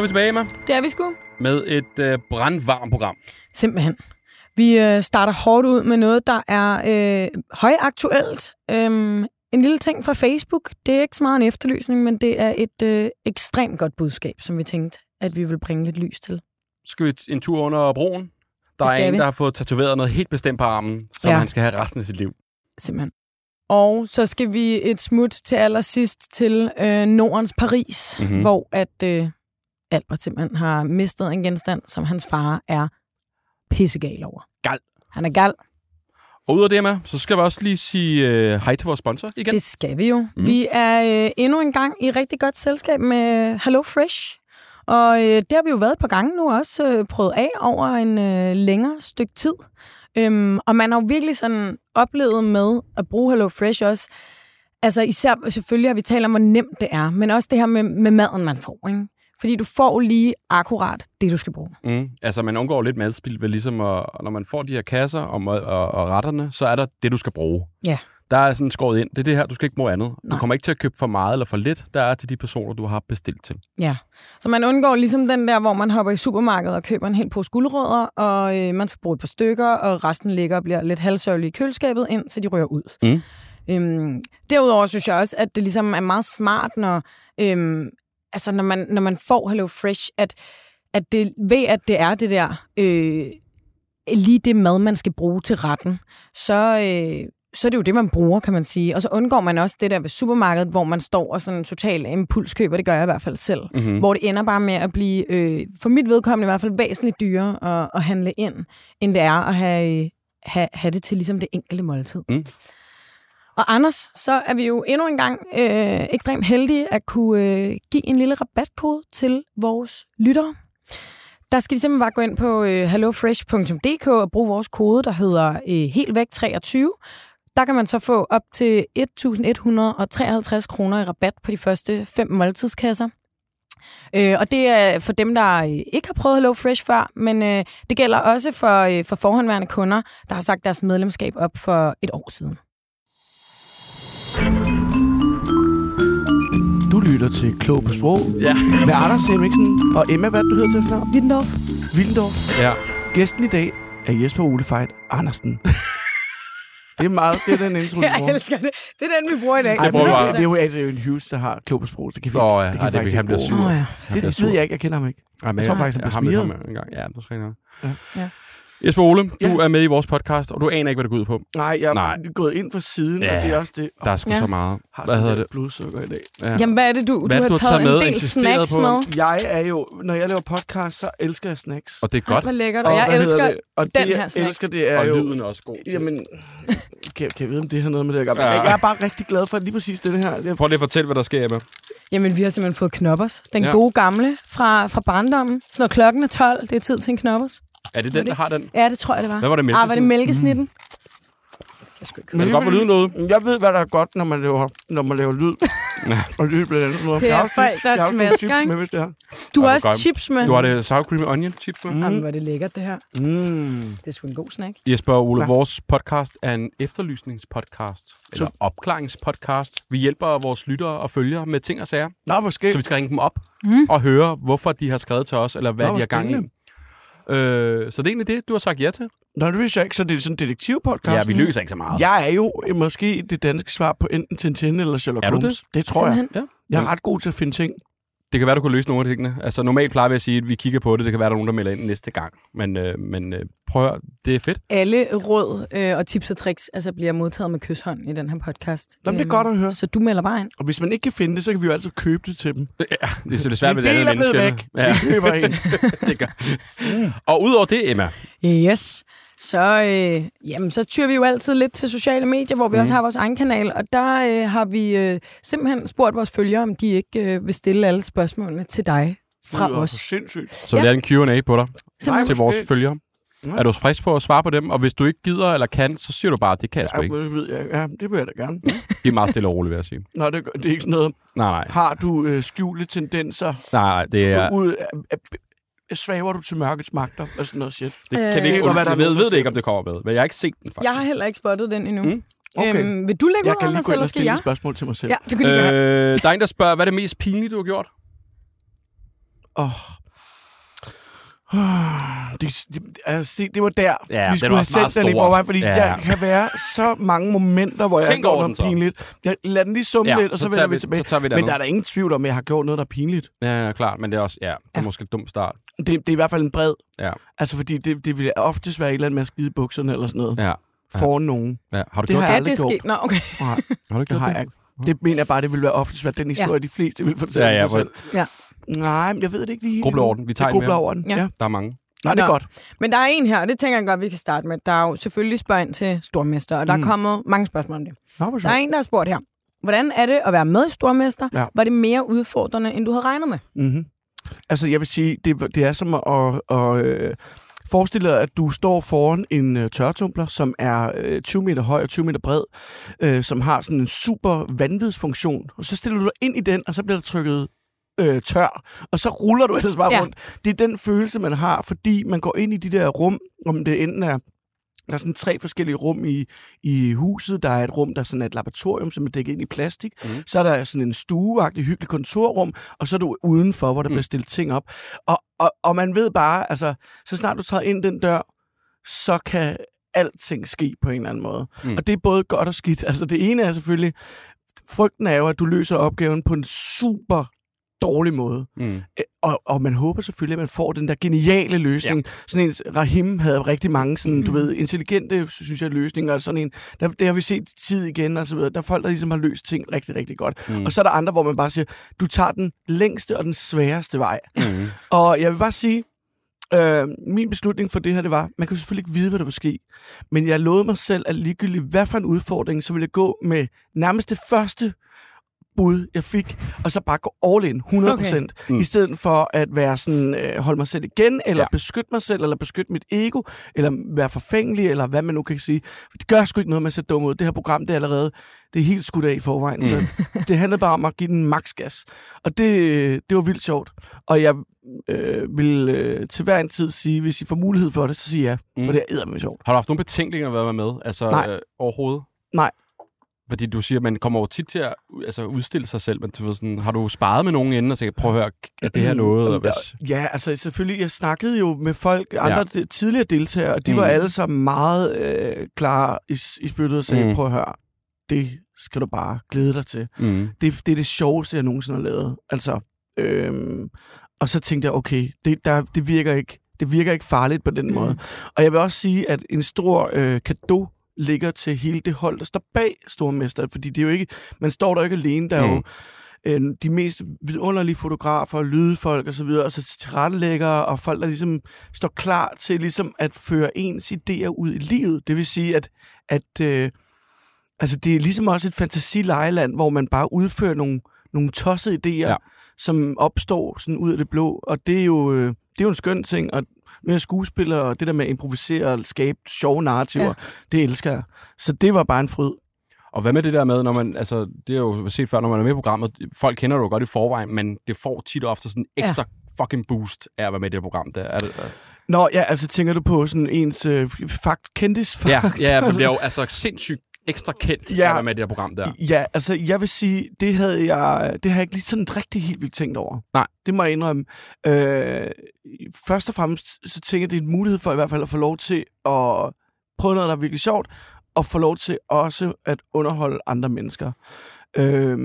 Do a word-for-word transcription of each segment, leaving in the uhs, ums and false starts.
Så er vi tilbage, Emma. Det er vi sgu. Med et øh, brandvarmt program. Simpelthen. Vi øh, starter hårdt ud med noget, der er øh, højaktuelt. Øhm, en lille ting fra Facebook. Det er ikke så meget en efterlysning, men det er et øh, ekstremt godt budskab, som vi tænkte, at vi ville bringe lidt lys til. Skal vi en tur under broen? Der er en, vi. der har fået tatoveret noget helt bestemt på armen, som ja. han skal have resten af sit liv. Simpelthen. Og så skal vi et smut til allersidst til øh, Nordens Paris, mm-hmm. hvor at øh, Albert simpelthen har mistet en genstand, som hans far er pissegal over. Gal. Han er gal. Og ud af det, med, så skal vi også lige sige øh, hej til vores sponsor igen. Det skal vi jo. Mm-hmm. Vi er øh, endnu en gang i rigtig godt selskab med HelloFresh. Og øh, det har vi jo været et par gange nu også øh, prøvet af over en øh, længere stykke tid. Øhm, og man har jo virkelig sådan oplevet med at bruge HelloFresh også. Altså især selvfølgelig har vi talt om, hvor nemt det er, men også det her med, med maden, man får, ikke? Fordi du får lige akkurat det, du skal bruge. Mm. Altså man undgår lidt madspild ved ligesom, at, når man får de her kasser og, og, og retterne, så er der det, du skal bruge. Ja. Der er sådan skåret ind. Det er det her, du skal ikke bruge andet. Nej. Du kommer ikke til at købe for meget eller for lidt. Der er til de personer, du har bestilt til. Ja, så man undgår ligesom den der, hvor man hopper i supermarkedet og køber en hel pose gulerødder, og øh, man skal bruge et par stykker, og resten ligger og bliver lidt halvsørgelig i køleskabet, indtil de rører ud. Mm. Øhm, derudover synes jeg også, at det ligesom er meget smart, når, øhm, altså når, man, når man får HelloFresh, at, at det, ved at det er det der, øh, lige det mad, man skal bruge til retten, så... Øh, så er det jo det, man bruger, kan man sige. Og så undgår man også det der ved supermarkedet, hvor man står og sådan totalt impulskøber, det gør jeg i hvert fald selv. Mm-hmm. Hvor det ender bare med at blive, øh, for mit vedkommende i hvert fald, væsentligt dyrere at, at handle ind, end det er at have, have, have det til ligesom det enkelte måltid. Mm. Og Anders, så er vi jo endnu en gang øh, ekstremt heldige at kunne øh, give en lille rabatkode til vores lyttere. Der skal de simpelthen bare gå ind på øh, hellofresh punktum d k og bruge vores kode, der hedder øh, Helt Væk treogtyve. Der kan man så få op til et tusind et hundrede og treoghalvtreds kroner i rabat på de første fem måltidskasser. Øh, og det er for dem, der ikke har prøvet HelloFresh før, men øh, det gælder også for, øh, for forhåndværende kunder, der har sagt deres medlemskab op for et år siden. Du lytter til Klog på Sprog. Ja. Med Anders Hemmingsen og Emma, hvad du hedder til efternavn? Vildendorf. Vildendorf. Ja. Gæsten i dag er Jesper Ole Andersen. Det er meget, det er den intro, vi bruger. Jeg elsker det. Det er den, vi bruger i dag. Ej, det, bruger det, det er jo Adrian Hughes, der har Klog på Sprog. Det kan vi ikke. Åh, ja, det, det, det, han bliver sur. Oh, ja. Det, det ved jeg ikke, jeg kender ham ikke. Ej, jeg tror faktisk, han bliver smiret. Ham en gang. Ja, det træner jeg. Ja. Ja. Jesper Ole, du ja. er med i vores podcast, og du aner ikke, hvad det går ud på. Nej, jeg er Nej. gået ind fra siden, ja. og det er også det. Oh, der er sgu ja. så meget. Hvad, hvad hedder det? Blodsukker i dag. Ja. Jamen, hvad er det, du, hvad du har, har taget, taget en del snacks med? med? Jeg er jo, når jeg laver podcast, så elsker jeg snacks. Og det er godt. Hvor lækkert, og, og jeg elsker det. Og den det, her snack. Elsker, det er og lyden er også god. Jamen, kan, kan jeg vide, om det har noget med det at gøre? Ja. Jeg er bare rigtig glad for lige præcis den her. Prøv lige at fortælle, hvad der sker, Emma. Jamen, vi har simpelthen fået knoppers. Den ja. gode gamle fra, fra barndommen. Så når klokken er tolv, det er tid til en knoppers. Er det den, der har den? Ja, det tror jeg, det var. Hvad var det, mælkesnitten? Ah, var det mælkesnitten? Jeg skal ikke. Men det godt for lyden noget. Jeg ved, hvad der er godt, når man laver, når man laver lyd. Og lyd bliver den måde. Det er folk, der smager chips med, hvis det er. Du har også chips med. Du har det sour cream and onion chips med. Mm. Jamen, var det lækkert, det her. Mm. Det er sgu en god snack. Jesper og Ole, vores podcast er en efterlysningspodcast. Eller opklaringspodcast. Vi hjælper vores lyttere og følgere med ting og sager. Nå, hvor skægt. Så vi skal ringe dem op mm. og høre, hvorfor de har skrevet til os, eller hvad Nå, de har gang i. Øh, så det er egentlig det, du har sagt ja til. Nå, det vidste jeg ikke, så det er sådan en detektivpodcast. Ja, vi løser ikke så meget. Jeg er jo måske det danske svar på enten Tintin eller Sherlock Holmes. Er du det? Det tror Simpelthen. jeg. Ja. Jeg er ret god til at finde ting. Det kan være, du kan løse nogle af tingene. Altså, normalt plejer vi at sige, at vi kigger på det. Det kan være, der er nogen, der melder ind næste gang. Men, øh, men øh, prøv at høre, det er fedt. Alle råd øh, og tips og tricks altså, bliver modtaget med kysshånd i den her podcast. Jamen, det er godt at høre. Så du melder bare ind. Og hvis man ikke kan finde det, så kan vi jo altid købe det til dem. Ja, det er så desværre med det andet menneske. Det er væk. Ja. Vi køber en. Det gør. Mm. Og udover det, Emma. Yes. Så, øh, jamen, så tyrer vi jo altid lidt til sociale medier, hvor vi mm. også har vores egen kanal, og der øh, har vi øh, simpelthen spurgt vores følgere, om de ikke øh, vil stille alle spørgsmålene til dig fra os. Sindssygt. Så ja. vi har en Q and A på dig simpelthen. Til vores følgere. Ja. Er du frisk på at svare på dem? Og hvis du ikke gider eller kan, så siger du bare, at det kan jeg sgu ikke. Ja, det vil jeg da gerne. Det er meget stille og roligt, vil jeg sige. Nej, det, det er ikke sådan noget. Nej, nej. Har du øh, skjulte tendenser? Nej, nej, det er... Ud af, svæver du til mørkets magter og sådan noget shit. Det kan øh, ikke undre, hvad der jeg ved, ved det ikke, om det kommer med, men jeg har ikke set den faktisk. Jeg har heller ikke spottet den endnu. Mm. Okay. Øhm, vil du lægge jeg ud, Anders, eller skal jeg? Jeg kan lige gå ind og stille et spørgsmål til mig selv. Ja, det kan øh, du gøre. Der er en, der spørger, hvad er det mest pinlige, du har gjort? Åh. Det, det, altså, det var der, ja, vi skulle have sendt den i forvejen, fordi ja, ja. Der kan være så mange momenter, hvor jeg går noget pinligt. Jeg lader den lige summe ja, lidt, og så, så vender vi, vi tilbage. Så men nu. Der er der ingen tvivl om, at jeg har gjort noget, der er pinligt. Ja, ja klart, men det er også ja, det er ja. Måske et dumt start. Det, det er i hvert fald en bred. Ja. Altså, fordi det, det vil oftest være et eller andet med at skide bukserne eller sådan noget. Ja. For ja. Nogen. Ja. Har du det gjort har det? Det sk- Nå, okay. Nej. Har du gjort det? Jeg. Det mener jeg bare, det vil være oftest være den historie, ja. De fleste vil fortælle ja, ja, sig selv. Ja. Nej, jeg ved det ikke lige. Grubleorden, vi tager grubleorden. Ja. Ja. Der er mange. Nej, det er Nå. Godt. Men der er en her, og det tænker jeg godt, vi kan starte med. Der er jo selvfølgelig spørg til Stormester, og der mm. kommer mange spørgsmål om det. Nå, der er en, der har spurgt her. Hvordan er det at være med i Stormester? Ja. Var det mere udfordrende, end du havde regnet med? Mm-hmm. Altså, jeg vil sige, det, det er som at... at øh, forestil dig, at du står foran en øh, tørretumbler, som er øh, tyve meter høj og tyve meter bred, øh, som har sådan en super vanvidsfunktion. Og så stiller du dig ind i den, og så bliver der trykket øh, tør. Og så ruller du ellers bare ja. Rundt. Det er den følelse, man har, fordi man går ind i de der rum, om det enten er... Der er sådan tre forskellige rum i, i huset. Der er et rum, der er sådan et laboratorium, som er dækket ind i plastik. Mm. Så er der sådan en stueagtig, hyggelig kontorrum, og så er du udenfor, hvor der mm. bliver stillet ting op. Og, og, og man ved bare, altså, så snart du træder ind den dør, så kan alting ske på en eller anden måde. Mm. Og det er både godt og skidt. Altså, det ene er selvfølgelig, frygten er jo, at du løser opgaven på en super dårlig måde. Mm. Og, og man håber selvfølgelig, at man får den der geniale løsning. Ja. Sådan en, Rahim havde rigtig mange, sådan, mm. du ved, intelligente, synes jeg, løsninger, og sådan en, der, det har vi set tid igen, og så videre. Der er folk, der ligesom har løst ting rigtig, rigtig godt. Mm. Og så er der andre, hvor man bare siger, du tager den længste og den sværeste vej. Mm. Og jeg vil bare sige, øh, min beslutning for det her, det var, man kan selvfølgelig ikke vide, hvad der vil ske, men jeg lovede mig selv, at ligegyldigt hvad for en udfordring, så ville jeg gå med nærmest det første bud, jeg fik, og så bare gå all in, hundrede procent, okay. mm. i stedet for at være sådan, øh, holde mig selv igen, eller ja. Beskytte mig selv, eller beskytte mit ego, eller være forfængelig, eller hvad man nu kan sige. Det gør sgu ikke noget med at se dum ud. Det her program, det er allerede, det er helt skudt af i forvejen, mm. så det handlede bare om at give den maks gas. Og det, det var vildt sjovt. Og jeg øh, vil øh, til hver en tid sige, hvis I får mulighed for det, så siger jeg, mm. for det er eddermame sjovt. Har du haft nogle betænkninger at være med? Altså, nej. Øh, overhovedet? Nej. Fordi du siger, at man kommer over tit til at altså, udstille sig selv. Men, sådan, har du sparet med nogen inden og tænkt, prøv at høre, er det her noget? Hvis... Ja, altså selvfølgelig. Jeg snakkede jo med folk, andre ja. Tidligere deltagere, og de mm. var alle sammen meget øh, klare i, i spyttet og sagde, mm. prøv at høre, det skal du bare glæde dig til. Mm. Det, det er det sjoveste, jeg nogensinde har lavet. Altså, øhm, og så tænkte jeg, okay, det, der, det, virker ikke, det virker ikke farligt på den mm. måde. Og jeg vil også sige, at en stor øh, cadeau, ligger til hele det hold, der står bag Stormester, fordi det er jo ikke, man står der ikke alene, der mm. jo øh, de mest vidunderlige fotografer, lydfolk og så videre, og så tilrettelæggere og folk, der ligesom står klar til ligesom at føre ens idéer ud i livet. Det vil sige, at, at øh, altså, det er ligesom også et fantasilejeland, hvor man bare udfører nogle, nogle tossede idéer, ja. Som opstår sådan ud af det blå, og det er jo, øh, det er jo en skøn ting, og med skuespiller og det der med at improvisere og skabe sjove narrativer, ja. Det elsker jeg. Så det var bare en fryd. Og hvad med det der med, når man, altså det er jo set før, når man er med i programmet, folk kender det jo godt i forvejen, men det får tit og ofte sådan en ekstra ja. Fucking boost af at være med i det program. Der. Er det, er... Nå ja, altså tænker du på sådan ens øh, fakt, kendisfakt? Ja, ja, det bliver jo altså sindssygt ekstra kendt ja, at være med i det program der. Ja, altså jeg vil sige, det havde jeg, det har jeg ikke lige sådan rigtig helt vildt tænkt over. Nej. Det må jeg indrømme. Øh, først og fremmest, så tænker jeg, det er en mulighed for i hvert fald at få lov til at prøve noget, der er virkelig sjovt, og få lov til også at underholde andre mennesker. Øh,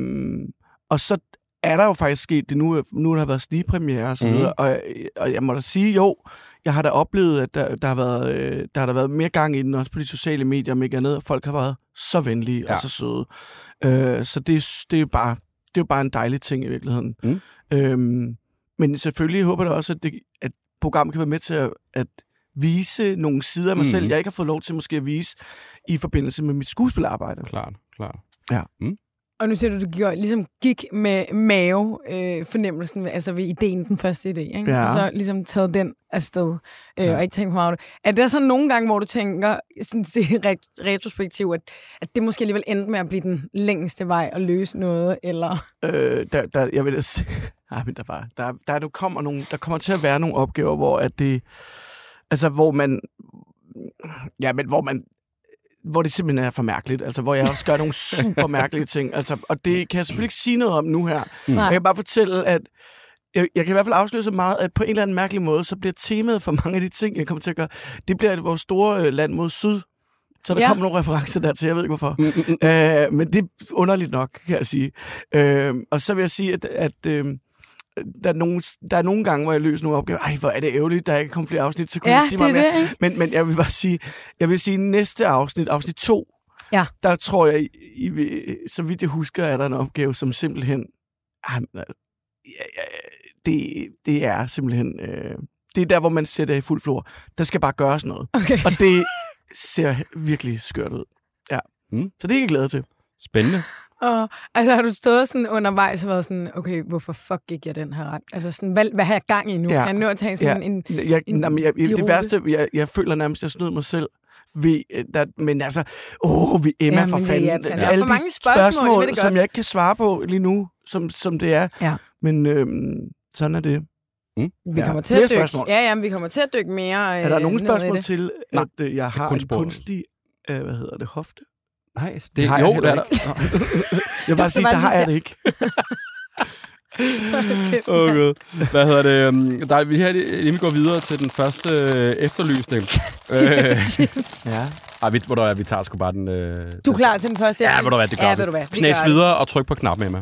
og så er der jo faktisk sket det nu, nu der har været snigpremiere og så videre, mm. og, og jeg må da sige, jo, jeg har da oplevet, at der, der, har, været, øh, der har der været mere gang i den, også på de sociale medier, om ikke andet, og folk har været så venlige ja. Og så søde. Øh, så det, det, er bare, det er jo bare en dejlig ting i virkeligheden. Mm. Øhm, men selvfølgelig håber jeg også, at, det, at programmet kan være med til at, at vise nogle sider af mig mm. selv, jeg ikke har fået lov til måske at vise i forbindelse med mit skuespilarbejde. Klart, klart. Ja. Mm. Og nu siger du, du gjorde, ligesom gik med mavefornemmelsen, øh, altså ved idéen, den første idé, ikke? Ja. Og så ligesom taget den afsted, øh, ja. Og ikke tænkt på meget. Er der så nogle gange, hvor du tænker, sådan retrospektivt, at, at det måske alligevel endte med at blive den længste vej at løse noget, eller? Øh, der, der, jeg vil da sige, nej, men der var, der, der, der, kommer nogle, der kommer til at være nogle opgaver, hvor at det, altså hvor man, ja, men hvor man, hvor det simpelthen er for mærkeligt, altså hvor jeg også gør nogle super mærkelige ting, altså, og det kan jeg selvfølgelig ikke sige noget om nu her. Mm. Jeg kan bare fortælle, at jeg, jeg kan i hvert fald afsløre så meget, at på en eller anden mærkelig måde, så bliver temaet for mange af de ting, jeg kommer til at gøre, det bliver vores store land mod syd. Så der ja. Kom nogle referencer dertil, jeg ved ikke hvorfor. Mm, mm, mm. Øh, men det er underligt nok, kan jeg sige. Øh, og så vil jeg sige, at, at øh, der, er nogle, der er nogle gange, hvor jeg løser nogle opgaver. Ej, hvor er det ærgerligt, der er ikke kommet flere afsnit, så kunne ja, jeg sige mig mere. Det. Men, men jeg vil bare sige, jeg vil sige næste afsnit, afsnit to, ja. Der tror jeg, I, I, så vidt jeg husker, er der en opgave, som simpelthen... Ej, det, det er simpelthen... Øh, det er der, hvor man sætter i fuld flor. Der skal bare gøres noget. Okay. Og det... ser virkelig skørt ud. Ja. Mm. Så det er jeg glad til. Spændende. Og, altså har du stået sådan undervejs og været sådan, okay, hvorfor fuck gik jeg den her ret? Altså sådan, hvad, hvad har jeg gang i nu? Ja. Jeg er nødt til at tage sådan ja. en, jeg, en jamen, jeg, de Det værste, jeg, jeg føler nærmest, jeg snød mig selv. Ved, der, men altså, åh, vi Emma ja, for fanden. Ja, ja. Alle de mange spørgsmål, spørgsmål jeg som jeg ikke kan svare på lige nu, som, som det er. Ja. Men øhm, sådan er det. Mm. Vi kommer ja. til at dykke. Ja, ja, vi kommer til at dykke mere. Er der øh, nogle spørgsmål til, at øh, jeg har en kunstig, øh, hvad hedder det, hofte? Nej, det, det har jo, jeg heller ikke. Der. jeg bare sige, så har jeg det ikke. Åh gud. Hvad hedder det? Der, vi her inden vi går videre til den første øh, efterlysning. ja. Ej, vi, hvor der er, vi tager sgu bare den... Øh, du er klar til den første? Ja, hvor der er, det gør ja, vi. vi. Knæs videre og tryk på knappen, Emma.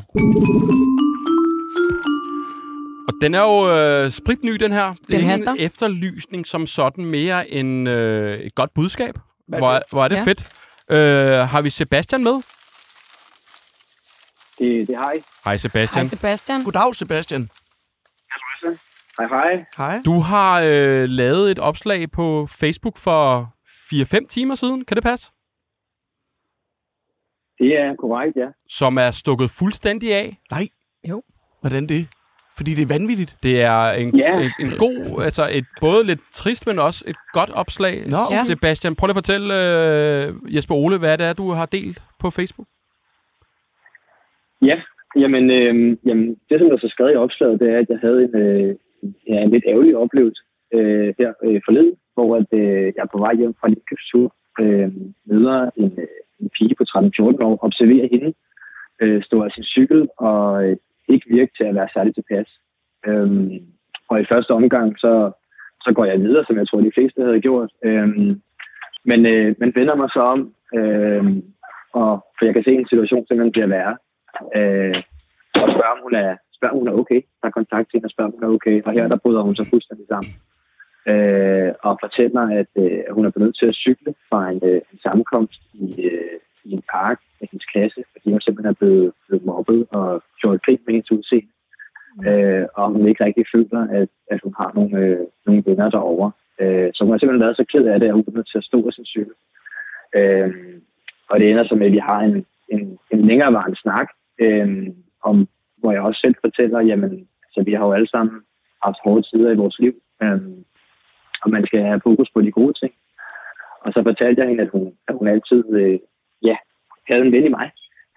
Og den er jo øh, spritny, den her. Den det er haster. En efterlysning som sådan mere end øh, et godt budskab. Hvor, hvor er det ja. fedt. Øh, har vi Sebastian med? Det, det har jeg. Hej Sebastian. Hej Sebastian. Goddag Sebastian. Hej hej. Hej. Du har øh, lavet et opslag på Facebook for fire fem timer siden. Kan det passe? Det er korrekt, ja. Som er stukket fuldstændig af? Nej. Jo. Hvordan det? Fordi det er vanvittigt. Det er en, yeah. en, en god, altså et både lidt trist, men også et godt opslag. Nå, ja. Sebastian, prøv lige at fortælle uh, Jesper Ole, hvad det er, du har delt på Facebook? Ja, jamen, øh, jamen det, som der så skrev i opslaget, det er, at jeg havde en, øh, ja, en lidt ærgerlig oplevelse øh, her øh, forleden, hvor at, øh, jeg er på vej hjem fra en indkøbstur, øh, møder en, øh, en pige på tretten fjorten år, observerer hende, øh, står af sin cykel og... Øh, ikke virke til at være særlig tilpas. Øhm, og i første omgang, så, så går jeg videre, som jeg tror, de fleste havde gjort. Øhm, men øh, man vender mig så om, øhm, og, for jeg kan se, en situation simpelthen bliver værre. Øh, og spørger, om hun er, spørger, om hun er okay. Der er kontakt til hende og spørger, om hun er okay. Og her, der bryder hun så fuldstændig sammen. Øh, og fortæller, at øh, hun er nødt til at cykle fra en, øh, en sammenkomst i... Øh, i en park med hendes klasse, fordi hun simpelthen er blevet, blevet mobbet og gjort krig med hendes udseende. Mm. Øh, og hun ikke rigtig føler, at, at hun har nogle, øh, nogle venner derovre. Øh, så hun har simpelthen været så ked af det, at hun er nødt til at stå af sin cykel. Øh, og det ender så med, at vi har en, en, en længerevarende snak, øh, om, hvor jeg også selv fortæller, jamen, altså, vi har jo alle sammen haft hårde tider i vores liv, øh, og man skal have fokus på de gode ting. Og så fortalte jeg hende, at hun, at hun altid... Øh, Ja, havde en ven i mig,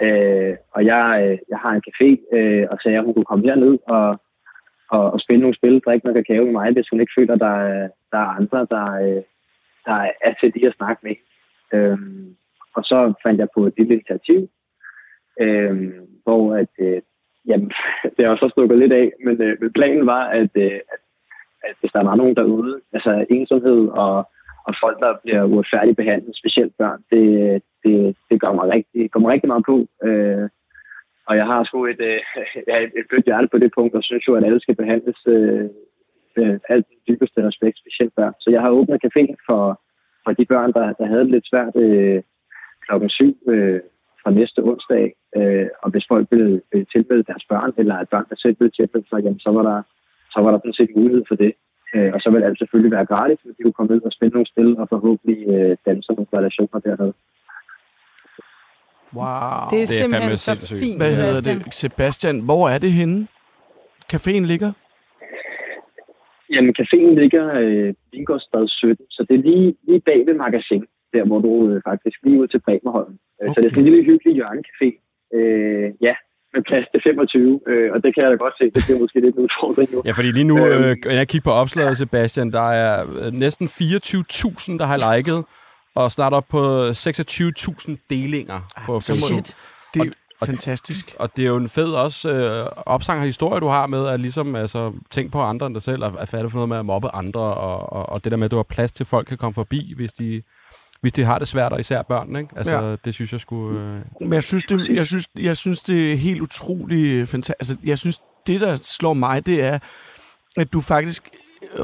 øh, og jeg, øh, jeg har en café, øh, og sagde, at hun kunne komme herned og, og, og spille nogle spil, drikke noget kakao med mig, hvis hun ikke føler, at der, der er andre, der, der er til det at snakke med. Øh, og så fandt jeg på et lille initiativ, øh, hvor at, øh, jamen, det er også stukket lidt af, men øh, planen var, at, øh, at, at hvis der var nogen derude, altså ensomhed og, og folk, der bliver uretfærdigt behandlet, specielt børn, det Det, det gør mig rigtig, kommer rigtig meget på. Øh, og jeg har sgu et, øh, et, et blødt hjerte på det punkt, og synes jo, at alle skal behandles øh, med alt den dybeste respekt, specielt børn. Så jeg har åbnet caféen for, for de børn, der, der havde det lidt svært øh, klokken syv øh, fra næste onsdag. Øh, og hvis folk ville, ville tilmelde deres børn, eller et børn, der selv ville tilmelde sig, jamen, så var der så var der sådan set mulighed for det. Øh, og så ville alt selvfølgelig være gratis, fordi de kunne komme ud og spille nogle spil, og forhåbentlig øh, danse nogle relationer dernede. Wow. Det er simpelthen det er så fint, Hvad Sebastian. Det? Sebastian, hvor er det henne? Caféen ligger? Jamen, caféen ligger øh, Vingårdstræde sytten, så det er lige, lige bag ved magasin, der hvor du øh, faktisk lige ud til Bremerholm. Okay. Så det er sådan en lille hyggelig hjørnecafé. Øh, ja, med plads til femogtyve, øh, og det kan jeg da godt se, det bliver måske lidt en udfordring nu. Ja, fordi lige nu, øh, øh, når jeg kigger på opslaget, Sebastian, der er næsten fireogtyve tusind, der har liket. Og snart op på seksogtyve tusind delinger på Facebook. Det, Fantastisk. Og, og det er jo en fed også øh, opsang og historie, du har med at ligesom, altså, tænke på andre end dig selv, og hvad er det for noget med at mobbe andre, og, og, og det der med, at du har plads til, folk kan komme forbi, hvis de... Hvis de har det svært, og især børn, ikke? Altså, ja. Det synes jeg skulle. Øh... Men jeg synes, det, jeg, synes, jeg synes, det er helt utroligt fantastisk. Altså, jeg synes, det, der slår mig, det er, at du faktisk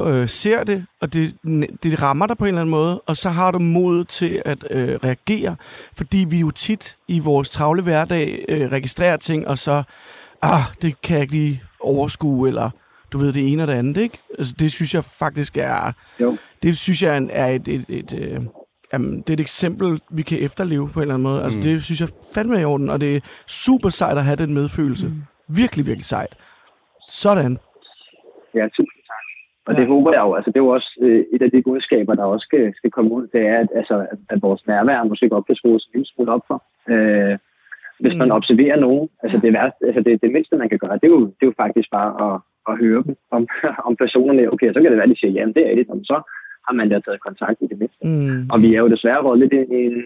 øh, ser det, og det, det rammer dig på en eller anden måde, og så har du mod til at øh, reagere, fordi vi jo tit i vores travle hverdag øh, registrerer ting, og så, ah, det kan jeg ikke lige overskue, eller... Du ved, det ene og det andet, ikke? Altså, det synes jeg faktisk er... Jo. Det synes jeg er et... et, et, et Jamen, det er et eksempel, vi kan efterleve på en eller anden måde. Altså, mm. det synes jeg fandme er i orden, og det er super sejt at have den medfølelse. Mm. Virkelig, virkelig sejt. Sådan. Ja, tusind tak. Og ja. Det håber jeg jo. Altså, det er jo også øh, et af de budskaber, der også skal, skal komme ud. Det er, at, altså, at vores nærvær måske godt kan skrues en lille smule op for. Øh, hvis mm. man observerer nogen. Altså, det, værste, altså det, det mindste, man kan gøre, det er jo, det er jo faktisk bare at, at høre dem om, om personerne. Okay, så kan det være, at de siger, jamen, det er det, om så... har man da taget kontakt i det mindste. Mm. Og vi er jo desværre rådet lidt i en,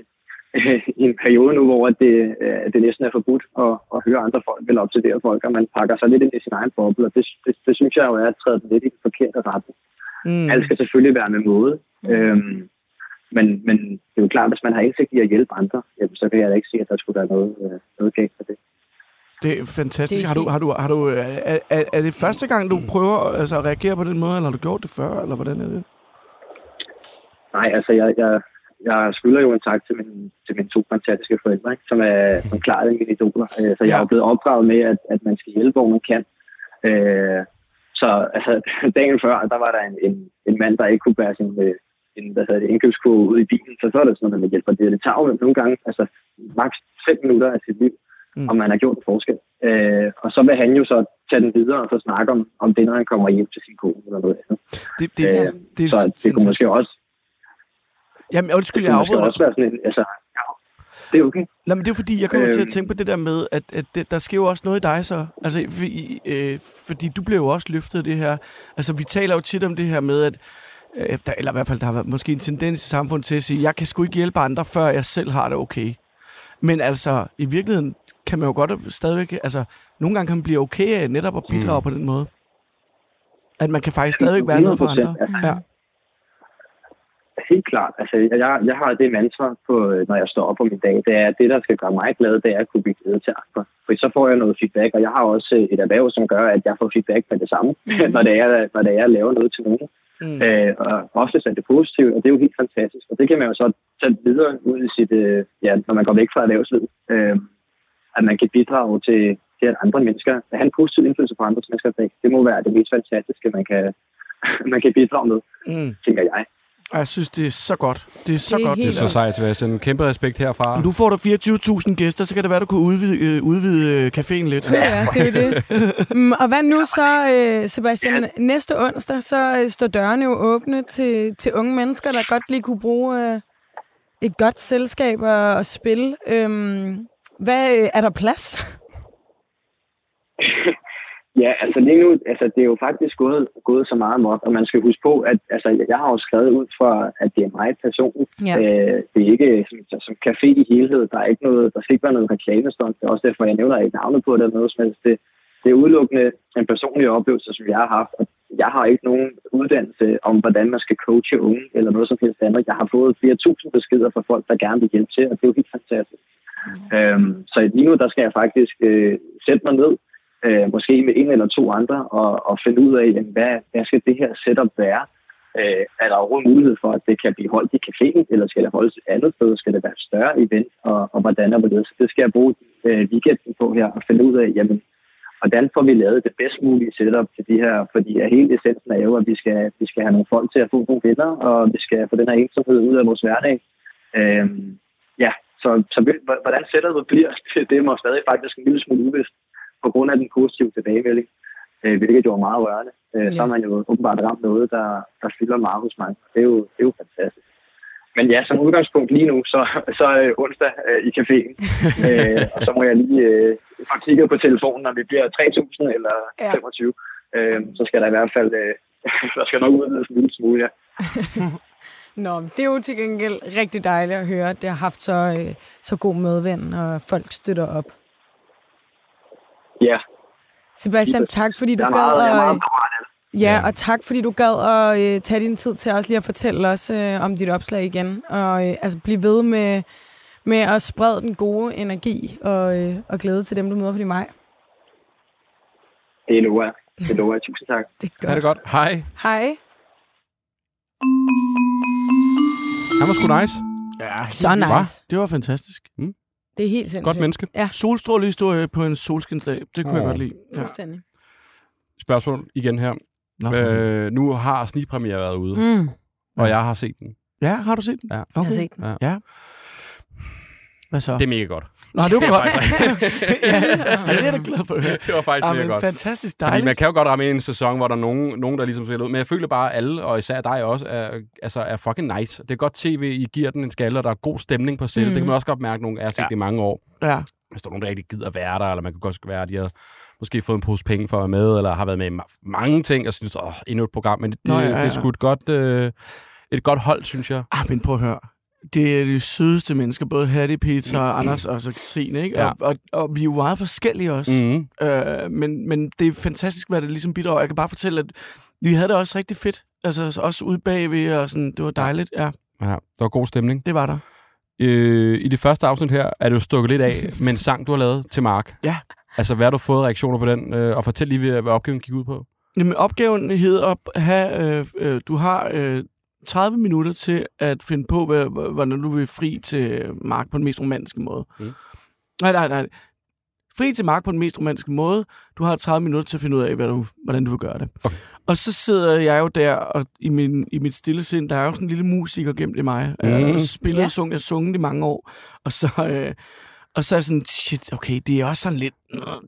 i en periode nu, hvor det, det næsten er forbudt at, at høre andre folk, eller observere folk, og man pakker sig lidt ind i sin egen boble, og det, det, det synes jeg jo er at træde lidt i den forkerte retning. Mm. Alt skal selvfølgelig være med måde, mm. øhm, men, men det er jo klart, hvis man har indsigt i at hjælpe andre, jamen, så kan jeg da ikke sige, at der skulle være noget, noget galt for det. Det er fantastisk. Det er har du, har du, har du, er, er, er det første gang, du prøver altså, at reagere på den måde, eller har du gjort det før, eller hvordan er det? Nej, altså jeg, jeg, jeg skylder jo en tak til, min, til mine to fantastiske forældre, ikke? Som er som klarede mine idoler. Så jeg er jo blevet opdraget med, at, at man skal hjælpe, hvor man kan. Øh, så altså, dagen før, der var der en, en, en mand, der ikke kunne bære sin en, hvad hedder det, indkøbskurve ude i bilen, så så er det sådan, at man hjælper. Det, det tager jo nogle gange, altså maks fem minutter af sit liv, mm. og man har gjort en forskel. Øh, og så vil han jo så tage den videre og så snakke om, om det, når han kommer hjem til sin kone eller noget andet. Det, det, øh, det, det, så det kunne måske også Jamen, undskyld, jeg afbryder dig. Det skal også være sådan en, altså, ja, det er okay. Nej, men det er fordi, jeg kommer øh... til at tænke på det der med, at, at det, der sker jo også noget i dig så. Altså, fordi, øh, fordi du blev jo også løftet af det her. Altså, vi taler jo tit om det her med, at øh, der, eller i hvert fald, der har været måske en tendens i samfundet til at sige, jeg kan sgu ikke hjælpe andre, før jeg selv har det okay. Men altså, i virkeligheden kan man jo godt stadigvæk, altså, nogle gange kan man blive okay af netop at bidrage mm. på den måde. At man kan faktisk stadigvæk være noget for andre. Ja. Helt klart. Altså, jeg, jeg har det mantra, på, når jeg står op om min dag, det er, at det, der skal gøre mig glad, det er at kunne blive glad til andre. For så får jeg noget feedback, og jeg har også et erhverv, som gør, at jeg får feedback med det samme, mm. når, det er, når det er at lave noget til nogen. Mm. Øh, og ofte er det positivt, og det er jo helt fantastisk. Og det kan man jo så tage videre ud i sit, øh, ja, når man går væk fra erhvervslivet, øh, at man kan bidrage til, til, at andre mennesker, at have en positiv indflydelse på andre mennesker. Det må være det mest fantastiske, man kan, man kan bidrage med, mm. tænker jeg. Jeg synes, det er så godt. Det er så det er godt. Det er så sejt, Sebastian. En kæmpe respekt herfra. Nu får du fireogtyve tusind gæster, så kan det være, du kunne udvide, øh, udvide caféen lidt. Ja, det er det. Mm, og hvad nu så, øh, Sebastian? Ja. Næste onsdag, så øh, står dørene jo åbne til, til unge mennesker, der godt lige kunne bruge øh, et godt selskab og, og spil. Øhm, hvad øh, er der plads? Ja, altså lige nu, altså det er jo faktisk gået, gået så meget mod, og man skal huske på, at altså, jeg har jo skrevet ud for, at det er mig personligt. Ja. Øh, det er ikke som, som café i helhed, der er ikke noget, der skal ikke være noget reklamestunt. Det er også derfor, jeg nævner ikke navnet på det eller noget som helst. Det, det er udelukkende en personlig oplevelse, som jeg har haft. Jeg har ikke nogen uddannelse om, hvordan man skal coache unge eller noget som helst andet. Jeg har fået flere tusind beskeder fra folk, der gerne vil hjælpe til, og det er jo helt fantastisk. Ja. Øhm, så lige nu, der skal jeg faktisk øh, sætte mig ned, Øh, måske med en eller to andre, og, og finde ud af, jamen, hvad, hvad skal det her setup være? Øh, er der overhovedet mulighed for, at det kan blive holdt i caféen, eller skal det holdes et andet sted? Skal det være et større event, og, og hvordan er det? Så det skal jeg bruge øh, weekenden på her, og finde ud af, jamen, hvordan får vi lavet det bedst mulige setup til de her? Fordi hele essensen er jo, at vi skal, vi skal have nogle folk til at få nogle venner, og vi skal få den her ensomhed ud af vores hverdag. Øh, ja, så, så hvordan setupet bliver, det må stadig faktisk en lille smule uvist. På grund af den positive tilbagemelding, hvilket jo er meget rørende, ja. Så har man jo åbenbart ramt noget, der, der fylder meget hos mig. Det er, jo, det er jo fantastisk. Men ja, som udgangspunkt lige nu, så, så øh, onsdag øh, i caféen, øh, og så må jeg lige øh, få kigget på telefonen, når vi bliver tre tusind eller ja. femogtyve. Øh, så skal der i hvert fald, øh, der skal nok udvides en lille smule, ja. Nå, det er jo til gengæld rigtig dejligt at høre, at det har haft så, øh, så god medvind, og folk støtter op. Ja. Sebastian, tak fordi du gad og... Ja, og tak fordi du gad at øh, tage din tid til også lige at fortælle os øh, om dit opslag igen. Og øh, altså blive ved med, med at sprede den gode energi og, øh, og glæde til dem, du møder på din vej. Det lover jeg. Det lover jeg. Tusind tak. Det er godt. Ja, det er godt. Hej. Hej. Han var sgu nice. Ja, så nice. Var. Det var fantastisk. Mm. Det er helt sindssygt. Godt menneske. Ja. Solstrålehistorie på en solskinsdag. Det kunne oh. jeg godt lide. Ja. Forstændig. Spørgsmål igen her. Nå, øh, nu har snigpremiere været ude, mm. og jeg har set den. Ja, har du set den? Ja. Okay. Jeg har set den. Ja. Ja. Hvad så? Det er mega godt. Nå, det var godt. ja, det er jeg glad for. Det var faktisk mega godt. Fantastisk dejligt. Fordi man kan jo godt ramme en sæson, hvor der er nogen, nogen der ligesom ser ud. Men jeg føler bare, alle, og især dig også, er, altså, er fucking nice. Det er godt tv, I giver den en skalle, og der er god stemning på sættet. Mm. Det kan man også godt mærke, at nogen er set ja. i mange år. Ja. Hvis der er nogen, der ikke gider være der, eller man kan godt være de her... måske fået en pose penge for at være med, eller har været med i ma- mange ting, og synes, åh, endnu et program, men det, Nå, ja, ja. det er sgu et godt, øh, et godt hold, synes jeg. Ah, men prøv at høre. Det er de sødeste mennesker, både Hattie, Peter, mm-hmm. Anders og så Katrine, ikke? Ja. Og, og, og vi er jo meget forskellige også, mm-hmm. øh, men, men det er fantastisk, hvad det ligesom bitter over. Jeg kan bare fortælle, at vi havde det også rigtig fedt, altså også ude bagved, og sådan, det var dejligt, ja. Ja, der var god stemning. Det var der. Øh, I det første afsnit her er det jo stukket lidt af med en sang, du har lavet til Mark. Ja. Altså, hvad har du fået reaktioner på den? Og fortæl lige, hvad opgaven gik ud på. Jamen, opgaven hedder op at have, øh, øh, du har øh, tredive minutter til at finde på, hvad, hvordan du vil fri til Mark på den mest romantiske måde. Mm. Nej, nej, nej. Fri til Mark på den mest romantiske måde. Du har tredive minutter til at finde ud af, hvad du, hvordan du vil gøre det. Okay. Og så sidder jeg jo der, og i, min, i mit stille sind, der er jo sådan en lille musiker gemt i mig. Mm. Jeg spiller og sunget, jeg sunget i mange år. Og så... Øh, Og så er sådan, shit, okay, det er også sådan lidt...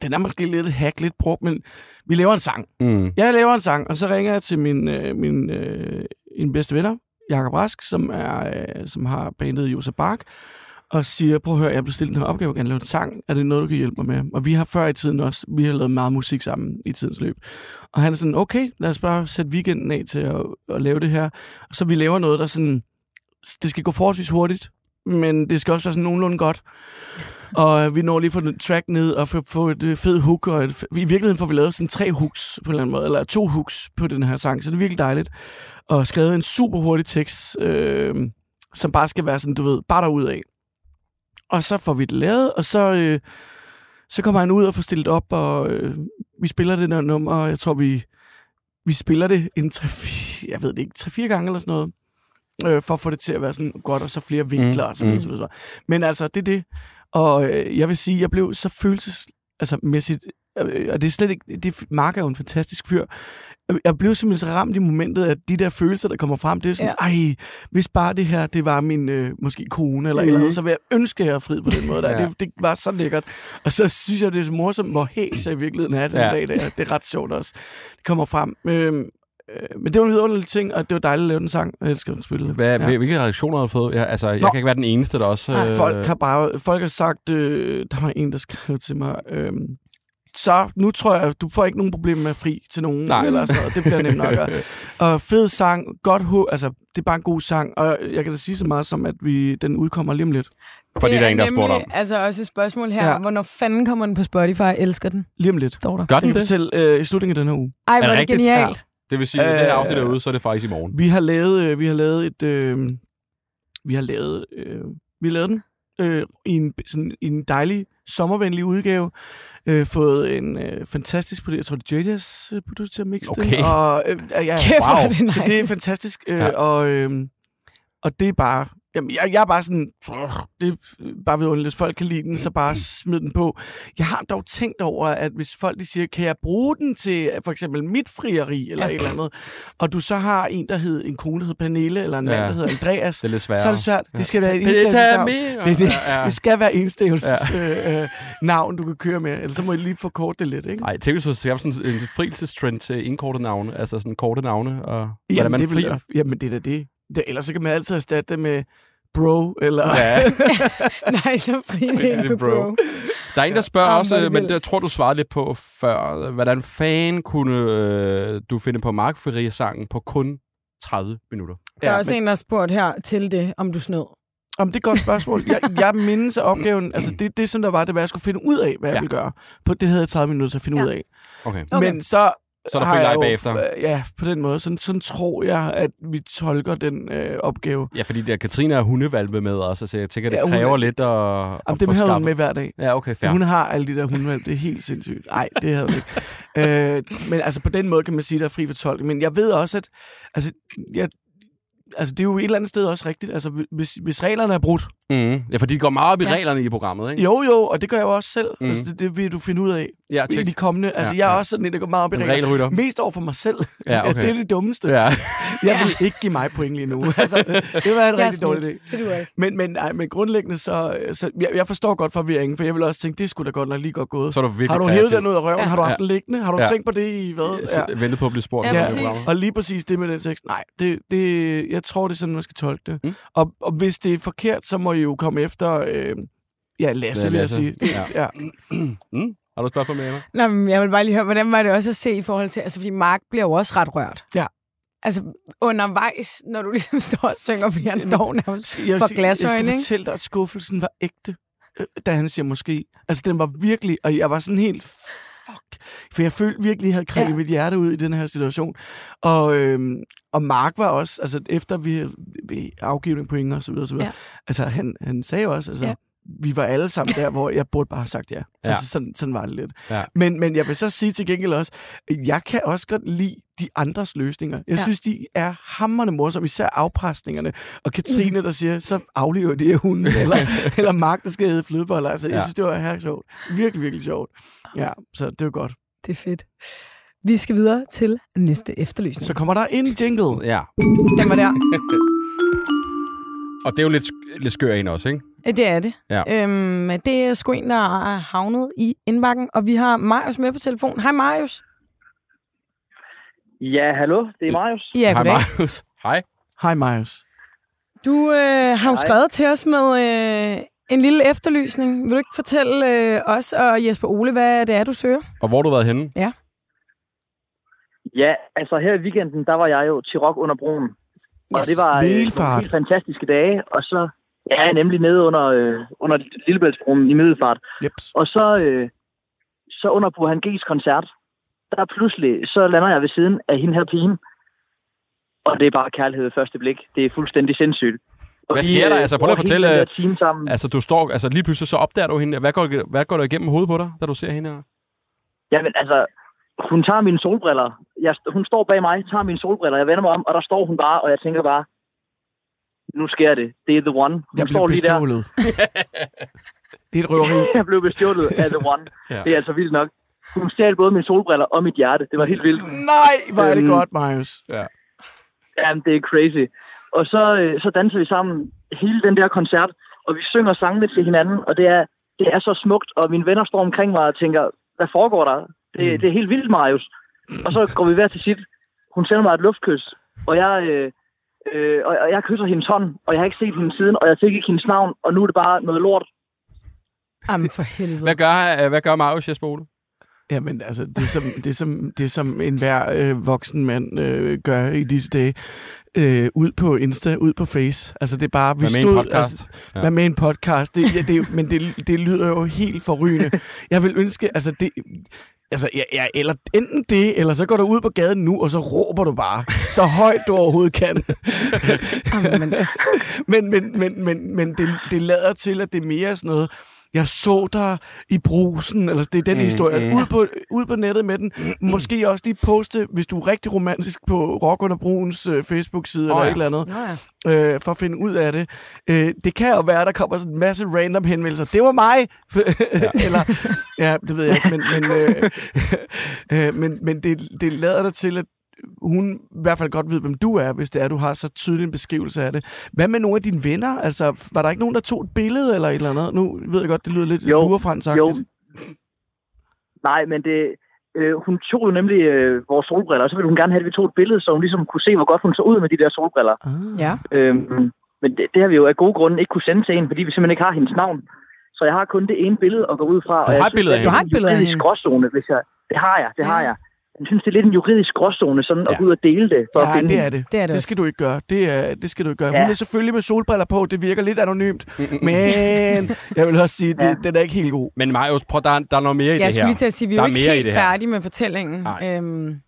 Den er måske lidt hack, lidt prop, men vi laver en sang. Mm. Jeg laver en sang, og så ringer jeg til min, øh, min, øh, min bedste venner, Jakob Rask, som, er, øh, som har bandet Josef Bark, og siger, prøv at høre, jeg blev stillet en opgave, jeg kan lave en sang. Er det noget, du kan hjælpe mig med? Og vi har før i tiden også, vi har lavet meget musik sammen i tidens løb. Og han er sådan, okay, lad os bare sætte weekenden af til at, at lave det her. Og så vi laver noget, der sådan... Det skal gå forholdsvis hurtigt, men det skal også være sådan nogenlunde godt. Og vi når lige få den track ned og få et fedt hook. Og et, i virkeligheden får vi lavet sådan tre hooks på en eller anden måde, eller to hooks på den her sang, så det er virkelig dejligt. Og skrevet en super hurtig tekst, øh, som bare skal være sådan, du ved, bare derudad. Og så får vi det lavet, og så, øh, så kommer han ud og får stillet op, og øh, vi spiller det der nummer, og jeg tror, vi, vi spiller det en tre-fire, jeg ved det ikke, tre-fire gange eller sådan noget. Øh, for at få det til at være sådan godt, og så flere vinkler, mm, og så videre, så videre. Men altså, det er det. Og øh, jeg vil sige, jeg blev så følelsesmæssigt, altså, øh, og det er slet ikke, det, Mark er jo en fantastisk fyr, jeg blev simpelthen så ramt i momentet, at de der følelser, der kommer frem, det er sådan, ja. Ej, hvis bare det her, det var min, øh, måske kone, eller mm. eller andet, så vil jeg ønske, at jeg er fri på den måde der. Ja. Det, det var så lækkert. Og så synes jeg, det er så morsomt, hvor hæs jeg i virkeligheden er den ja. dag der. Det er ret sjovt også. Det kommer frem. Øh, Men det var en vidunderlig ting, og det var dejligt at lave den sang. Jeg elsker at spille. Hvad, ja. Hvilke reaktioner har du fået? Jeg, altså, jeg Nå. kan ikke være den eneste, der også... Øh... Folk har bare... Folk har sagt... Øh, der var en, der skrev til mig... Øh, så nu tror jeg, du får ikke nogen problemer med fri til nogen. Nej. Eller sådan noget. Det bliver nemt nok. Og fed sang. Godt ho... Altså, det er bare en god sang. Og jeg kan da sige så meget som, at vi, den udkommer lige om lidt. Fordi der er en, der spurgte om. Altså også et spørgsmål her. Ja. Hvornår fanden kommer den på Spotify? Jeg elsker den. Lige om lidt. Står der. Den fortæl øh, i slutningen af den her uge. Ej, hvor er det genialt. Det vil sige, at det her afsnit er ude, så er det faktisk i morgen. Vi har lavet, vi har lavet et, øh, vi har lavet, øh, vi lavede den øh, i en sådan en dejlig sommervenlig udgave. Øh, fået en øh, fantastisk producer, jeg tror det er Jelles producer til at mixe okay. den. Og øh, ja, kæft, wow. det nice. Så det er fantastisk øh, ja. og øh, og det er bare, jamen, jeg, jeg er bare sådan, det er bare vidunderligt, hvis folk kan lide den, så bare smid den på. Jeg har dog tænkt over, at hvis folk de siger, kan jeg bruge den til for eksempel mit frieri, eller ja. et eller andet, og du så har en, der hedder en kone, der hedder Pernille, eller en ja. mand, der hedder Andreas, det er så er det svært. Ja. Det skal være enstævelsens ja, ja. øh, navn, du kan køre med, eller så må jeg lige forkorte det lidt, ikke? Nej, tænker du så sådan en frielsestrend til indkorte navne, altså sådan korte navne, og hvordan man frier? Jamen, det er da det. Det, ellers så kan man altid erstatte det med bro, eller... Ja. Nej, så frisende bro. Der er en, der spørger ja, også, men jeg tror, du svarede lidt på før. Hvordan fanden kunne øh, du finde på Mark Ferrier-sangen på kun tredive minutter? Der er ja, også men... en, der har spurgt her til det, om du snød. Jamen, det er et godt spørgsmål. Jeg, jeg mindes af opgaven, altså det, det som der var, det var, at jeg skulle finde ud af, hvad jeg ja. ville gøre. På, det havde jeg tredive minutter til at finde ja. ud af. Okay. Okay. Men så... Så er der fri leg bagefter? Ja, på den måde. Sådan, sådan tror jeg, at vi tolker den øh, opgave. Ja, fordi der Katrine er hundevalpe med også, så jeg tænker, det ja, hun... kræver lidt at, jamen, at få skaffet. Jamen, det har hun med hver dag. Ja, okay, fair. Hun har alle de der hundevalpe, det er helt sindssygt. Nej, det havde hun ikke. øh, men altså, på den måde kan man sige, der er fri for tolkning. Men jeg ved også, at... Altså, jeg, altså, det er jo et eller andet sted også rigtigt. Altså, hvis, hvis reglerne er brudt... Mm. Ja, for de går meget op i ja. reglerne i programmet, ikke? Jo, jo, og det gør jeg jo også selv. Mm. Altså, det, det vil du finde ud af ja, i de kommende. Altså, ja, jeg er ja. også sådan en, der går meget op i reglerne. Mest over for mig selv. Ja, okay. Det er det dummeste. Ja. Jeg vil ikke give mig point lige nu. Altså, det var en rigtig dårlig idé. Det er men, men, ej, men grundlæggende, så... så jeg, jeg forstår godt forvirringen, for jeg vil også tænke, det skulle da godt nok lige godt gået. Så er du virkelig kreativ. Har du hævet den ud af røven? Ja. Har du haft ja. liggende? Har du ja. tænkt på det i hvad? Ja. Ventet på at blive spurgt. Ja, ja. Og lige præcis det med den tekst. Nej, det, det, jeg tror, det er sådan, man skal tolke det. Mm. Og, og hvis det er forkert, så må I jo komme efter... Øh, ja, Lasse, vil jeg sige. Ja. Ja. Mm. Har du et spørgsmål med, Emma? Nej, men jeg vil bare lige høre, hvordan var det også at se i forhold til... Altså, fordi Mark bliver jo også ret rørt. Ja. Altså, undervejs, når du ligesom står og synger, bliver han dog nærmest for glasøjne. Jeg skal fortælle dig, at skuffelsen var ægte, da han siger måske. Altså, den var virkelig... Og jeg var sådan helt... Fuck. For jeg følte virkelig, at jeg havde krævet ja. mit hjerte ud i den her situation. Og... Øh, Og Mark var også, altså efter vi, vi afgivede pointer og så videre, så videre. Ja. Altså han, han sagde jo også, altså ja. vi var alle sammen der, hvor jeg burde bare have sagt ja. ja. Altså sådan, sådan var det lidt. Ja. Men, men jeg vil så sige til gengæld også, jeg kan også godt lide de andres løsninger. Jeg ja. synes, de er hamrende morsomme, især afpresningerne. Og Katrine, der siger, så aflever det hunden, eller, eller Mark, der skal hedde flødeboller. Altså ja. jeg synes, det var her sjovt. Virkelig, virkelig sjovt. Ja, så det var godt. Det er fedt. Vi skal videre til næste efterlysning. Så kommer der en jingle. Ja. Den var der. Og det er jo lidt, lidt skør en også, ikke? Det er det. Ja. Øhm, det er sgu en, der er havnet i indbakken, og vi har Marius med på telefon. Hej, Marius. Ja, hallo. Det er Marius. Ja, goddag. Hej, Marius. Hej. Hej, Marius. Du øh, har jo skrevet til os med øh, en lille efterlysning. Vil du ikke fortælle øh, os og Jesper Ole, hvad det er, du søger? Og hvor du har været henne? Ja. Ja, altså her i weekenden, der var jeg jo til Rock Under Broen. Og yes, det var øh, helt fantastiske dage. Og så er jeg nemlig nede under, øh, under Lillebæltsbroen i Middelfart. Yep. Og så, øh, så under Burhan G's koncert, der pludselig, så lander jeg ved siden af hende her pigen. Og det er bare kærlighed ved første blik. Det er fuldstændig sindssygt. Og hvad sker vi, der? Altså, prøv at fortælle. Altså, du står, altså, lige pludselig så opdager du hende. Hvad går, hvad går der igennem hovedet på dig, da du ser hende? Jamen, altså... Hun tager mine solbriller. Jeg, hun står bag mig, tager mine solbriller. Jeg vender mig om, og der står hun bare, og jeg tænker bare, nu sker det. Det er the one. Hun jeg står blev lige bestjålet. Der. Det er et røveri. Jeg blev bestjålet af the one. Ja. Det er altså vildt nok. Hun stjal både mine solbriller og mit hjerte. Det var helt vildt. Nej, hvor er det øhm, godt, Marius. Ja. Jamen, det er crazy. Og så, så danser vi sammen hele den der koncert, og vi synger sangene til hinanden, og det er, det er så smukt, og mine venner står omkring mig og tænker, hvad foregår der? Det, mm. det er helt vildt, Marius. Og så går vi hver til sit. Hun sender mig et luftkys, og jeg, øh, øh, og, og jeg kysser hendes hånd, og jeg har ikke set hende siden, og jeg fik ikke hendes navn, og nu er det bare noget lort. Jamen for helvede. Hvad gør, hvad gør Marius, Jesper Ole? Jamen altså, det som, det som, det som enhver øh, voksen mand øh, gør i disse dage. Øh, ud på Insta, ud på Face. Altså det er bare, vi stod... Hvad med en podcast? Altså, ja. Hvad med en podcast? Det, ja, det, men det, det lyder jo helt forrygende. Jeg vil ønske, altså det... Altså, ja, ja, eller enten det, eller så går du ud på gaden nu, og så råber du bare, så højt du overhovedet kan. men men, men, men, men det, det lader til, at det er mere sådan noget, jeg så dig i brusen, eller det er den mm, historie. Mm. Ud på, ud på nettet med den. Mm. Måske også lige poste, hvis du er rigtig romantisk, på Rock Under Broens øh, Facebook-side oh, eller ja. et eller andet, oh, ja. øh, for at finde ud af det. Øh, det kan jo være, der kommer sådan en masse random henvendelser. Det var mig! Ja. eller, ja, det ved jeg ikke, men, men, øh, øh, men, men det, det lader dig til, at hun i hvert fald godt ved, hvem du er, hvis det er, du har så tydelig en beskrivelse af det. Hvad med nogle af dine venner? Altså, var der ikke nogen, der tog et billede eller et eller andet? Nu ved jeg godt, det lyder lidt urefransagtigt. Jo. Nej, men det, øh, hun tog jo nemlig øh, vores solbriller, og så ville hun gerne have, at vi tog et billede, så hun ligesom kunne se, hvor godt hun så ud med de der solbriller. Ah. Ja. Øhm, men det, det har vi jo af gode grunde ikke kunne sende til en, fordi vi simpelthen ikke har hendes navn. Så jeg har kun det ene billede at gå ud fra. Og du har jeg synes, billeder af hende? Du har et billede af hende? Jeg er i skråzone, hvis jeg... Det har jeg, det har jeg. Jeg synes, det er lidt en juridisk gråzone, sådan ja. At gå ud og dele det. For nej, at det er det. Det er det. Det skal du ikke gøre. Det, er, det skal du ikke gøre. Ja. Hun er selvfølgelig med solbriller på. Det virker lidt anonymt. Men jeg vil også sige, ja. det, den er ikke helt god. Men Marius, prøv, der er, der er noget mere i jeg det her. Jeg skulle lige til at sige, at vi er jo ikke helt færdige med fortællingen. Nej, øhm.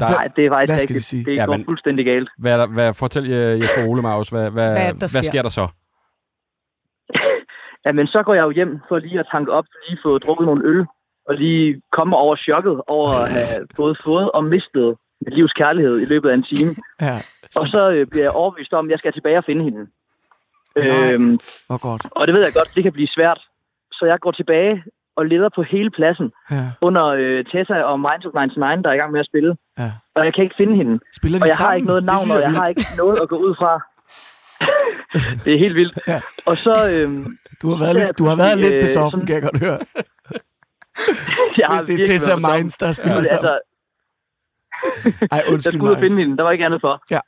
der, nej det er faktisk hvad skal ikke. De sige? Det går ja, fuldstændig galt. Hvad, hvad, fortæl Jesper Ole, Marius. Hvad, hvad, hvad, der sker? hvad sker der så? Jamen, så går jeg jo hjem for lige at tanke op, lige få drukket nogle øl. Og lige komme over chokket over at have både fået og mistet mit livs kærlighed i løbet af en time. Ja. Og så øh, bliver jeg overbevist om, at jeg skal tilbage og finde hende. Nej, øhm, hvor godt. Og det ved jeg godt, det kan blive svært. Så jeg går tilbage og leder på hele pladsen ja. under øh, Tessa og Minds of nioghalvfems, der er i gang med at spille. Ja. Og jeg kan ikke finde hende. Spiller de og jeg sammen? Har ikke noget navn, og jeg har ikke noget at gå ud fra. Det er helt vildt. Ja. Og så... Øh, du har været så, lidt, du har været øh, lidt besoffen, sådan, kan jeg godt høre. Hvis det er Tessa Minds, der spiller ja, sammen. Altså... Ej, undskyld mig. Jeg skulle ud og finde hende. Der var ikke andet for. Ja.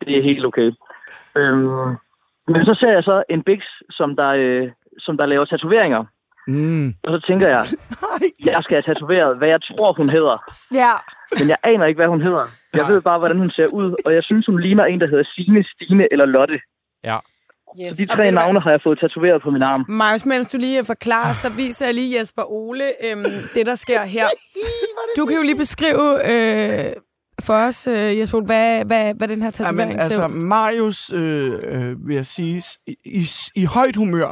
Det er helt okay. Øhm, men så ser jeg så en biks, som der, øh, som der laver tatoveringer. Mm. Og så tænker jeg, jeg skal have tatoveret, hvad jeg tror, hun hedder. Ja. Men jeg aner ikke, hvad hun hedder. Jeg ved bare, hvordan hun ser ud. Og jeg synes, hun ligner en, der hedder Signe, Stine eller Lotte. Ja. Yes. De tre navne har jeg fået tatoveret på min arm. Marius, mens du lige forklarer, så viser jeg lige Jesper Ole øhm, det, der sker her. Du kan jo lige beskrive øh, for os, øh, Jesper Ole, hvad, hvad, hvad den her tatovering ser ud. Altså, Marius, øh, øh, vil jeg sige, i, i, i højt humør,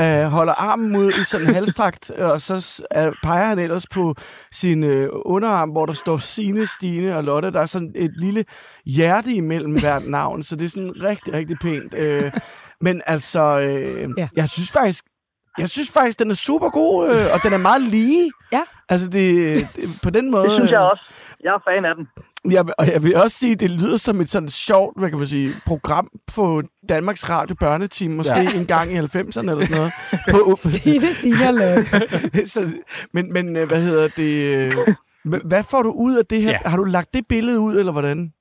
øh, holder armen ud i sådan en halstrakt, og så øh, peger han ellers på sin øh, underarm, hvor der står Signe, Stine og Lotte. Der er sådan et lille hjerte imellem hvert navn, så det er sådan rigtig, rigtig pænt. Øh, Men altså, øh, ja. jeg synes faktisk, jeg synes faktisk, den er super god, øh, og den er meget lige. Ja. Altså det, det på den måde. Det synes jeg også. Jeg er fan af den. Jeg, og jeg vil også sige, det lyder som et sådan sjovt, hvad kan man sige, program på Danmarks Radio Børnetime, måske ja. en gang i halvfemserne eller sådan noget. På, Stine, Stine og Lotte. Men, men hvad hedder det? Hvad får du ud af det her? Ja. Har du lagt det billede ud, eller hvordan?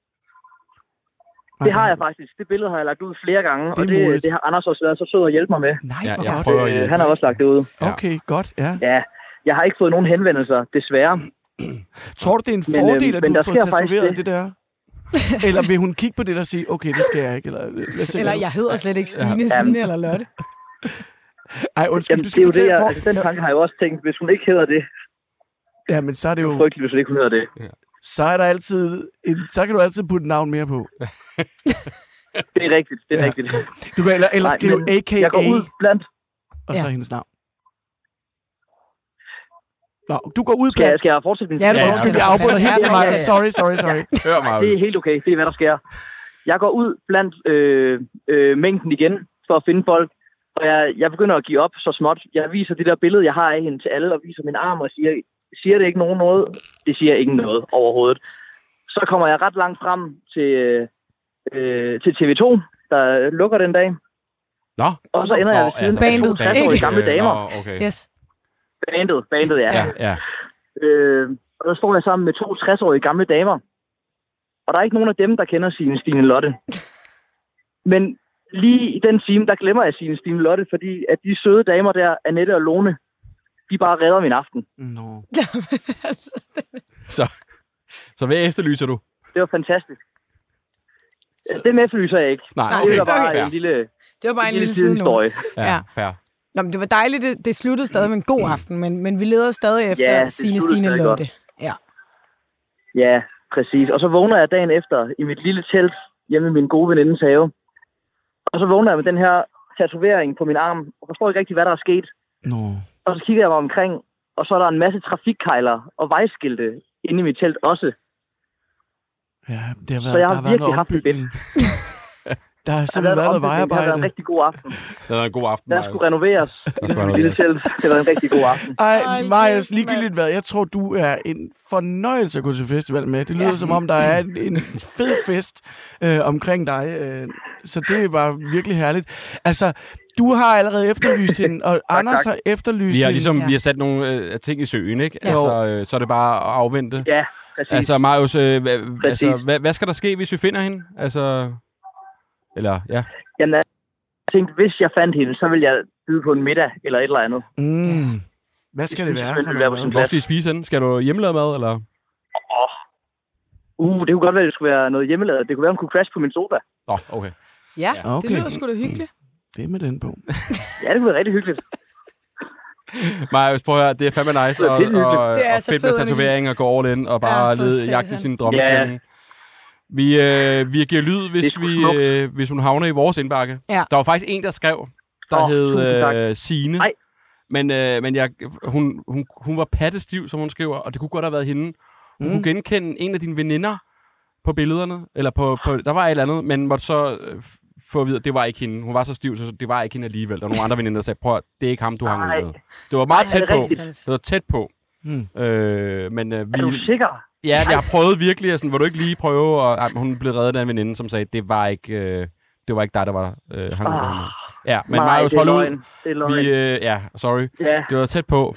Det har jeg faktisk. Det billede har jeg lagt ud flere gange, det og det, det har Anders også været så sød at hjælpe mig med. Nej, ja, jeg prøver at hjælpe. Han har også lagt det ud. Okay, ja. godt, ja. Ja, jeg har ikke fået nogen henvendelser, desværre. Tror du, det er en fordel, men, at men du har fået tatoveret det. det der? Eller vil hun kigge på det og sige, okay, det skal jeg ikke? Eller, eller jeg hedder slet ikke Stine, ja. Signe eller Lotte. Ej, undskyld, Jamen, du skal fortælle for... Altså, den tanke har jeg også tænkt, hvis hun ikke hedder det. Ja, men så er det jo... Det er frygteligt, hvis hun ikke hedder det. Ja. Så er der altid en, så kan du altid putte et navn mere på. Det er rigtigt, det er ja. rigtigt. Du kan eller, eller skrive Nej, A K A. Jeg går ud blandt. Og så ja. hendes navn. Nå, du går ud blandt. Skal, skal jeg fortsætte min? Ja, du fortsætter. Jeg afbryder helt til mig. Sorry, sorry, sorry. Ja. Hør mig. Det er helt okay, det er hvad der sker. Jeg går ud blandt øh, øh, mængden igen for at finde folk. Og jeg, jeg begynder at give op så småt. Jeg viser det der billede, jeg har af hende til alle, og viser min arm og siger... Siger det ikke nogen noget? Det siger ikke noget overhovedet. Så kommer jeg ret langt frem til, øh, til T V to, der lukker den dag. Nå. Og så ender Nå, jeg ved siden af to tres-årige gamle damer. Nå, okay. Yes. Bandet, bandet, ja. ja, ja. Øh, og der står jeg sammen med to tres-årige gamle damer. Og der er ikke nogen af dem, der kender Signe, Stine Lotte. Men lige i den time, der glemmer jeg Signe, Stine Lotte, fordi at de søde damer der, Annette og Lone, de bare redder min aften. No. så, så hvad efterlyser du? Det var fantastisk. Så. Det efterlyser jeg ikke. Nej, okay. Det var bare okay. en lille Det var bare en, en lille sidehistorie. Ja, ja. Fair. Nå, men det var dejligt, det, det sluttede stadig med en god aften, men, men vi leder stadig efter ja, Signe, Stine og Lotte. Ja. ja, præcis. Og så vågner jeg dagen efter i mit lille telt hjemme i min gode venindes have. Og så vågner jeg med den her tatovering på min arm. Jeg forstår ikke rigtig, hvad der er sket. No. Og så kigger jeg mig omkring, og så er der en masse trafikkejler og vejskilte inde i mit telt også. Ja, det har været, så jeg har virkelig haft det fedt. Der har simpelthen været noget vejarbejde. Det har været en rigtig god aften. Det var en god aften, Marius. Der skulle renoveres. Der skulle renoveres. Det var en rigtig god aften. Ej, Marius, ligegyldigt hvad. Jeg tror, du er en fornøjelse at gå til festival med. Det lyder ja. som om, der er en, en fed fest øh, omkring dig. Øh, så det var virkelig herligt. Altså... Du har allerede efterlyst hende, og tak, Anders tak. har efterlyst hende. Vi har ligesom hende. Vi har sat nogle øh, ting i søen, ikke? Ja. Altså, øh, så er det bare at afvente. Ja, præcis. Altså, Marius, øh, hva, altså, hva, hvad skal der ske, hvis vi finder hende? Altså, eller, ja. Jamen, jeg tænkte, hvis jeg fandt hende, så ville jeg byde på en middag eller et eller andet. Mm. Hvad skal det være? Hvad skal I spise hende? Skal du hjemmelade mad, eller? Oh. Uh, det kunne godt være, at det skulle være noget hjemmelavet. Det kunne være, at man kunne crash på min sofa. Nå, oh, okay. Ja, okay. Det lyder sgu da hyggeligt. Det er med den på. Ja, det kunne være rigtig hyggeligt. Maja, hvis prøver det er fandme nice og, og, og fedt med tatovering og gå all in og bare ja, lede, jagte sin drømmekvinde. Yeah. Vi, øh, vi giver lyd, hvis, vi, øh, hvis hun havner i vores indbakke. Ja. Der var faktisk en, der skrev, der oh, hed øh, Signe. Nej. Men, øh, men jeg, hun, hun, hun var pattestiv, som hun skriver, og det kunne godt have været hende. Hun mm. kunne genkende en af dine veninder på billederne, eller på, på der var et eller andet, men måtte så få at vide, at det var ikke hende. Hun var så stiv, så det var ikke hende alligevel. Der var nogle andre veninder, der sagde, prøv at, det er ikke ham, du hang ud med. Det var meget tæt på. Det var tæt på. Mm. Øh, men, øh, vi... Er du sikker? Ja, jeg har prøvet virkelig, og sådan, hvor du ikke lige prøve, og ej, hun blev reddet af en veninde, som sagde, det var ikke, øh, det var ikke dig, der var øh, hang ud med hende. Ja, men Marius, hold ud. Vi, øh, ja, sorry. Yeah. Det var tæt på.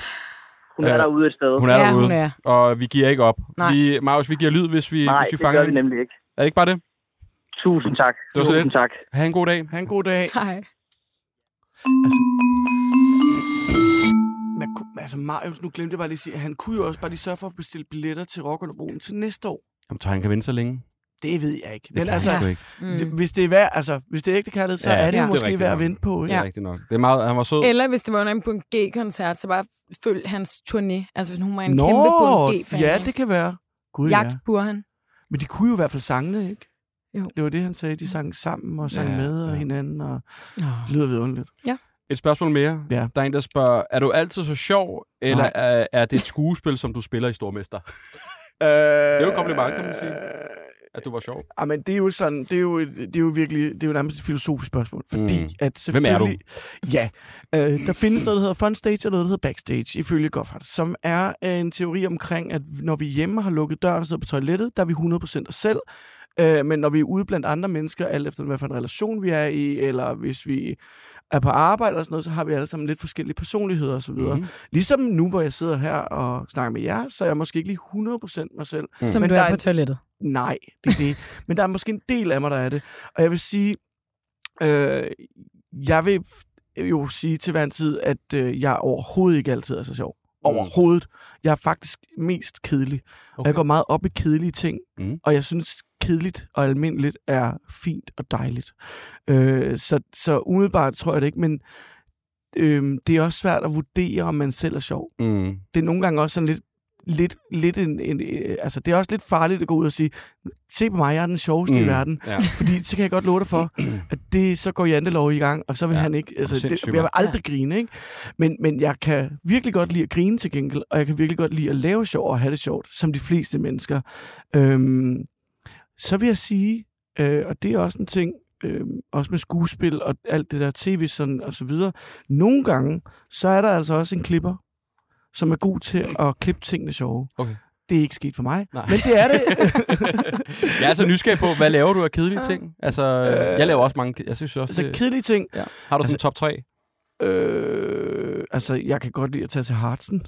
Hun er øh, derude et sted. Hun er ja, derude, hun er. Og vi giver ikke op. Vi, Marius, vi giver lyd, hvis vi, nej, hvis vi fanger hende. Nej, det gør vi nemlig ikke. Er det ikke bare det? Tusind tak. Det var så Tusind tak. Ha' en god dag. Ha' en god dag. Hej. Altså, man kunne, altså Marius, nu glemte jeg bare lige at sige, at han kunne jo også bare lige sørge for at bestille billetter til Rock Under Broen til næste år. Jamen, så han kan vente så længe. Det ved jeg ikke. Det men altså, ikke. Mm. hvis det er værd, altså hvis det er ægte kærlighed, så ja, er det ja. måske det er værd at vente på. Ikke? Ja. Det er rigtigt nok. Det er meget, han var sød. Eller hvis det var under en Bund G-koncert, så bare følg hans turné. Altså hvis hun var en Nå, kæmpe Bund G-fan. Ja, det kan være. God, Jagt ja. Burhan. Men de kunne jo i hvert fald sangene, ikke? Jo. Det var det, han sagde. De sang sammen og sang ja, med og ja. hinanden, og oh. det lyder vidunderligt. Ja. Et spørgsmål mere. Ja. Der er en, der spørger, er du altid så sjov, eller er, er det et skuespil, som du spiller i Stormester? øh, det er jo et kompliment, kan man sige. At du var sjov. Ja, men det er jo sådan, det er jo, det er jo virkelig, det er jo nærmest et filosofisk spørgsmål, fordi mm. at selvfølgelig, hvem er du? Ja, øh, der findes noget, der hedder frontstage og noget, der hedder backstage, ifølge Goffert, som er en teori omkring, at når vi hjemme har lukket døren og sidder på toilettet, der er vi hundrede procent os selv, øh, men når vi er ude blandt andre mennesker, alt efter hvad for en relation vi er i, eller hvis vi er på arbejde eller sådan noget, så har vi alle sammen lidt forskellige personligheder og så videre. Mm. Ligesom nu, hvor jeg sidder her og snakker med jer, så er jeg måske ikke lige hundrede procent mig selv. Mm. Som men du er, er på en... toilettet? Nej, det er det. Men der er måske en del af mig, der er det. Og jeg vil sige, øh, jeg vil jo sige til hver en tid, at øh, jeg overhovedet ikke altid er så sjov. Overhovedet. Jeg er faktisk mest kedelig. Okay. Jeg går meget op i kedelige ting, mm. og jeg synes, kedeligt og almindeligt er fint og dejligt. Øh, så, så umiddelbart tror jeg det ikke, men øh, det er også svært at vurdere, om man selv er sjov. Mm. Det er nogle gange også sådan lidt, lidt, lidt en, en, altså det er også lidt farligt at gå ud og sige, se på mig, jeg er den sjoveste mm. i verden. Ja. Fordi så kan jeg godt love dig for, at det, så går Jantelov i gang, og så vil ja. han ikke, altså det, jeg vil aldrig ja. grine, ikke? Men, men jeg kan virkelig godt lide at grine til gengæld, og jeg kan virkelig godt lide at lave sjov og have det sjovt, som de fleste mennesker. Øhm, Så vil jeg sige, øh, og det er også en ting, øh, også med skuespil og alt det der tv sådan, og så videre, nogle gange, så er der altså også en klipper, som er god til at klippe tingene sjove. Okay. Det er ikke sket for mig, nej. Men det er det. Jeg er altså nysgerrig på, hvad laver du af kedelige ting? Altså, jeg laver også mange, jeg synes også... Altså det... kedelige ting? Ja. Har du altså, sådan top tre? Øh, altså, jeg kan godt lide at tage til Hartsen.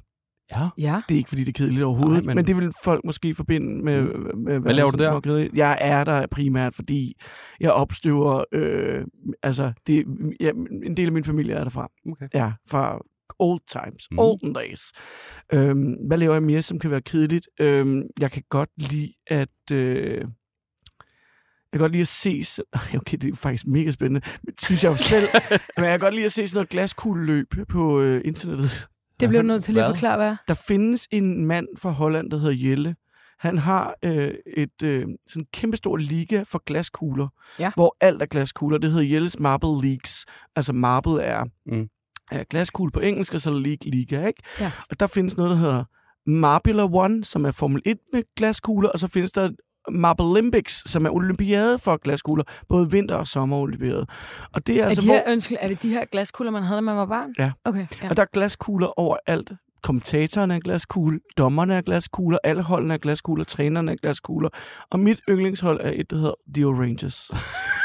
Ja. Ja. Det er ikke, fordi det er kedeligt overhovedet, ej, men... men det vil folk måske forbinde med... med, med hvad laver du der? Jeg er der primært, fordi jeg opstøver... Øh, altså, det, ja, en del af min familie er derfra. Okay. Ja, fra old times, mm. olden days. Øhm, hvad laver jeg mere, som kan være kedeligt? Øhm, jeg kan godt lide at... Øh, jeg kan godt lide at se... Okay, det er faktisk mega spændende, men synes jeg jo selv. Men jeg kan godt lide at se sådan noget glaskugleløb på øh, internettet. Det blev nødt til lige at forklare, hvad? Der findes en mand fra Holland, der hedder Jelle. Han har øh, et øh, sådan kæmpestor liga for glaskugler, ja. hvor alt er glaskugler. Det hedder Jelles Marble Leagues. Altså marble er, mm. er glaskugle på engelsk, og så league liga, ikke? Ja. Og der findes noget, der hedder Marble One, som er Formel et med glaskugler, og så findes der Marble Olympics, som er olympiade for glaskugler, både vinter- og sommerolympiade. Og det er, er altså de her, hvor... ønskel, er det de her glaskugler, man havde, da man var barn? Ja. Okay, ja. Og der er glaskugler overalt. Kommentatorerne er glaskugle, dommerne er glaskugler, alle holdene er glaskugler, trænerne er glaskugler. Og mit yndlingshold er et, der hedder The Oranges. uh,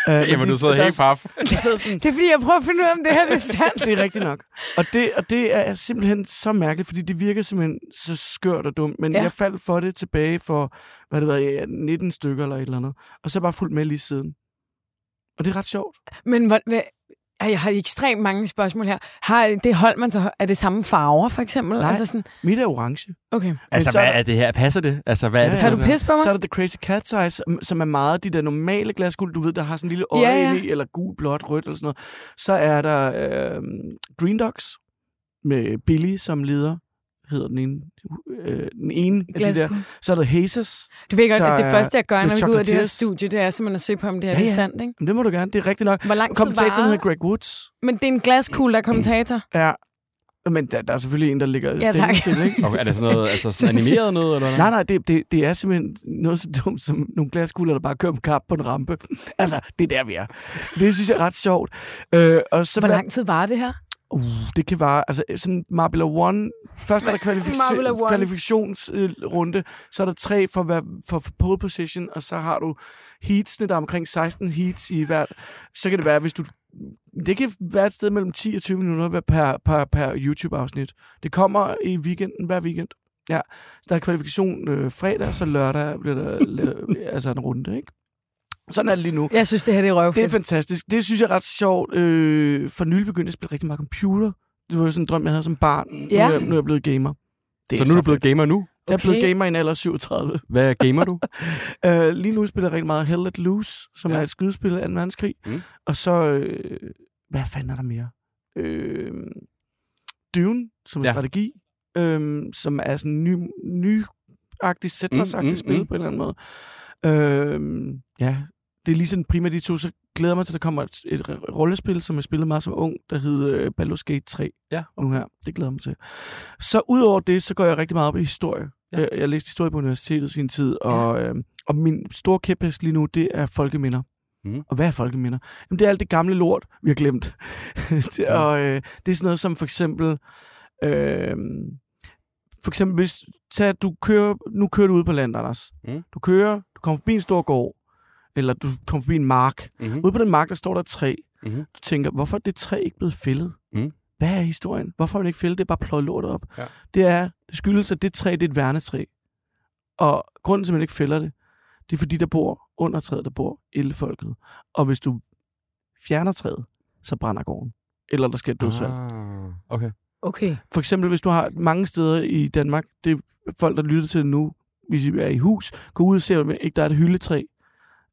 Jamen, du sidder helt paf. Det er, fordi jeg prøver at finde ud af, om det her det er sandt. Det er rigtigt nok. Og det, og det er simpelthen så mærkeligt, fordi det virker simpelthen så skørt og dumt. Men ja. jeg faldt for det tilbage for, hvad det var, nitten stykker eller et eller andet. Og så bare fuldt med lige siden. Og det er ret sjovt. Men hvad... Jeg har ekstremt mange spørgsmål her. Har det hold, man så er det samme farver, for eksempel? Nej, altså sådan... mit er orange. Okay. Altså, hvad er, er det her? Passer det? Altså, hvad ja, er det? Har du pis på mig? Så er der The Crazy Cat Size, som er meget de der normale glaskugler, du ved, der har sådan en lille øje ja, ja. eller gul, blåt, rødt eller sådan noget. Så er der øh, Green Dogs med Billy som leder. Hedder den ene, øh, den ene af de der. Så er der Hazers. Du ved godt, at det første, jeg gør, når vi går ud af det her studie, det er simpelthen at søge på, om det her ja, ja. er sandt, ikke? Men det må du gerne, det er rigtigt nok. Hvor lang tid kommentatoren hedder Greg Woods. Men det er en glaskugle, der er kommentator. Ja, men der, der er selvfølgelig en, der ligger ja, stemme til, ikke? Okay, er det sådan noget altså, sådan animeret noget? Eller noget? Nej, nej, det, det, det er simpelthen noget så dumt, som nogle glaskugler, der bare kører om kap på en rampe. Altså, det er der, vi er. Det synes jeg er ret sjovt. Øh, og så hvor lang tid var det her? Uh, det kan være, altså sådan Marble One, først er der kvalific- kvalifikationsrunde, så er der tre for, for, for pole position, og så har du heatsene, der er omkring seksten heats i hvert, så kan det være, hvis du, det kan være et sted mellem ti og tyve minutter per, per, per YouTube-afsnit. Det kommer i weekenden, hver weekend. Ja, så der er kvalifikation øh, fredag, så lørdag bliver der altså en runde, ikke? Sådan er det lige nu. Jeg synes, det her det er røvfedt. Det er fantastisk. Det synes jeg er ret sjovt. Øh, for nylig begyndte jeg at spille rigtig meget computer. Det var jo sådan en drøm, jeg havde som barn. Ja. Nu, er jeg, nu er jeg blevet gamer. Det så er nu er du blevet gamer nu? Okay. Jeg er blevet gamer i en alder syvogtredive. Hvad gamer du? øh, lige nu spiller jeg rigtig meget Hell Let Loose, som ja. er et skydespil af anden verdenskrig. Mm. Og så... Øh, hvad fanden er der mere? Øh, Dune, som er ja. strategi. Øh, som er sådan en ny, ny-agtig, settlers-agtig mm, mm, spil mm. på en eller anden måde. Øh, ja... Det er lige sådan primært de to, så glæder jeg mig til, at der kommer et, et rollespil, som jeg spillede meget som ung, der hedder Baldur's Gate tre. Ja. Og nu her, det glæder jeg mig til. Så udover det, så går jeg rigtig meget op i historie. Ja. Jeg, jeg læste historie på universitetet sin tid, og, ja. øh, og min store kæphest lige nu, det er folkeminder. Mm. Og hvad er folkeminder? Jamen, det er alt det gamle lort, vi har glemt. det, ja. Og øh, det er sådan noget som for eksempel... Øh, for eksempel, hvis tag, du kører, nu kører du ude på landet, Anders. Mm. Du kører, du kommer forbi en stor gård, eller du kommer forbi en mark. Mm-hmm. Ude på den mark, der står der et træ. Mm-hmm. Du tænker, hvorfor er det træ ikke blevet fældet? Mm. Hvad er historien? Hvorfor er det ikke fældet? Det er bare pløjet lortet op. Ja. Det er skyldes, at det træ, det er et værnetræ. Og grunden til, at man ikke fælder det, det er fordi, der bor under træet, der bor elfolket. Og hvis du fjerner træet, så brænder gården. Eller der sker et dødsfald. Ah, okay. okay. For eksempel, hvis du har mange steder i Danmark, det er folk, der lytter til det nu, hvis I er i hus, gå ud og se, om ikke der er et hyldetræ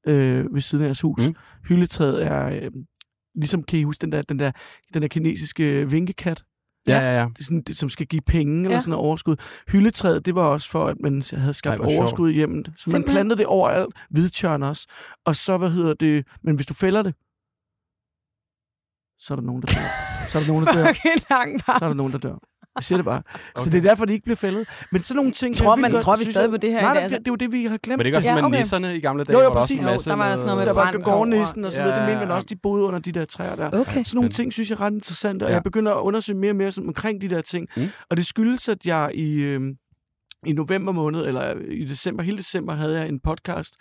Øh, ved siden af jeres hus. Mm. Hyldetræet er, øh, ligesom kan I huske den der, den der, den der kinesiske vinkekat? Ja, ja, ja. Det er sådan, det, som skal give penge ja. eller sådan noget overskud. Hyldetræet, det var også for, at man havde skabt Ej, overskud i hjemmet. Så simpelthen. Man plantede det overalt, hvidtjørn også. Og så, hvad hedder det, men hvis du fælder det, så er der nogen, der dør. Så er der nogen, der dør. Så er der nogen, der dør. Jeg siger det bare. Okay. Så det er derfor, det ikke bliver fældet. Men sådan nogle ting... Tror man, tror vi stadig på det her? Nej, nej, det, det er jo det, vi har glemt. Men det er ikke også ja, okay. med nisserne i gamle dage? Jo, jo, præcis. Der var, også jo, der var sådan noget med der brand. Der var gårdnissen og så videre. Ja. Det mente man også, de boede under de der træer der. Okay. Sådan nogle ting, synes jeg er ret interessant. Og ja. jeg begynder at undersøge mere og mere sådan, omkring de der ting. Mm. Og det skyldes, at jeg i, øh, i november måned, eller i december, hele december, havde jeg en podcast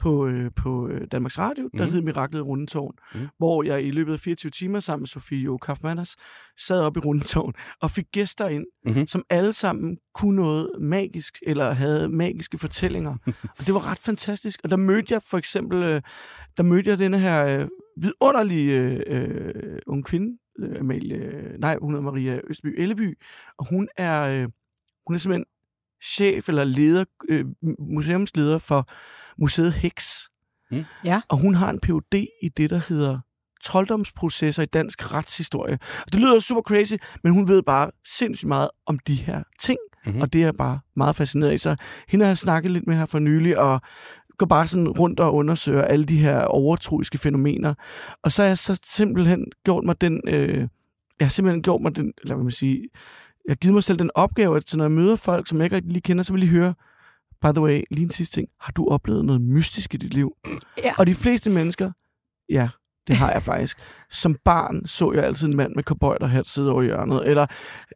på, øh, på Danmarks Radio, der mm. hed Miraklet Rundetårn, mm. hvor jeg i løbet af fireogtyve timer sammen med Sofie Jo Kaufmanners sad op i Rundetårn og fik gæster ind, mm-hmm. som alle sammen kunne noget magisk, eller havde magiske fortællinger. Og det var ret fantastisk. Og der mødte jeg for eksempel, øh, der mødte jeg denne her øh, vidunderlige øh, unge kvinde, øh, Amalie, øh, nej, hun hedder Maria Østby-Elleby, og hun er, øh, hun er simpelthen chef eller leder, øh, museumsleder for Museet Heks. Mm. Ja. Og hun har en P H D i det, der hedder trolddomsprocesser i dansk retshistorie. Og det lyder super crazy, men hun ved bare sindssygt meget om de her ting, mm-hmm. og det er bare meget fascinerende. Så hende har jeg snakket lidt med her for nylig, og går bare sådan rundt og undersøger alle de her overtroiske fænomener. Og så har jeg så simpelthen gjort mig den... Øh, jeg har simpelthen gjort mig den... Eller hvad man siger... Jeg har givet mig selv den opgave, at når jeg møder folk, som jeg ikke lige kender, så vil de høre, by the way, lige en sidste ting, har du oplevet noget mystisk i dit liv? Ja. Og de fleste mennesker, ja, det har jeg faktisk. Som barn så jeg altid en mand med cowboyderhat sidde over hjørnet, eller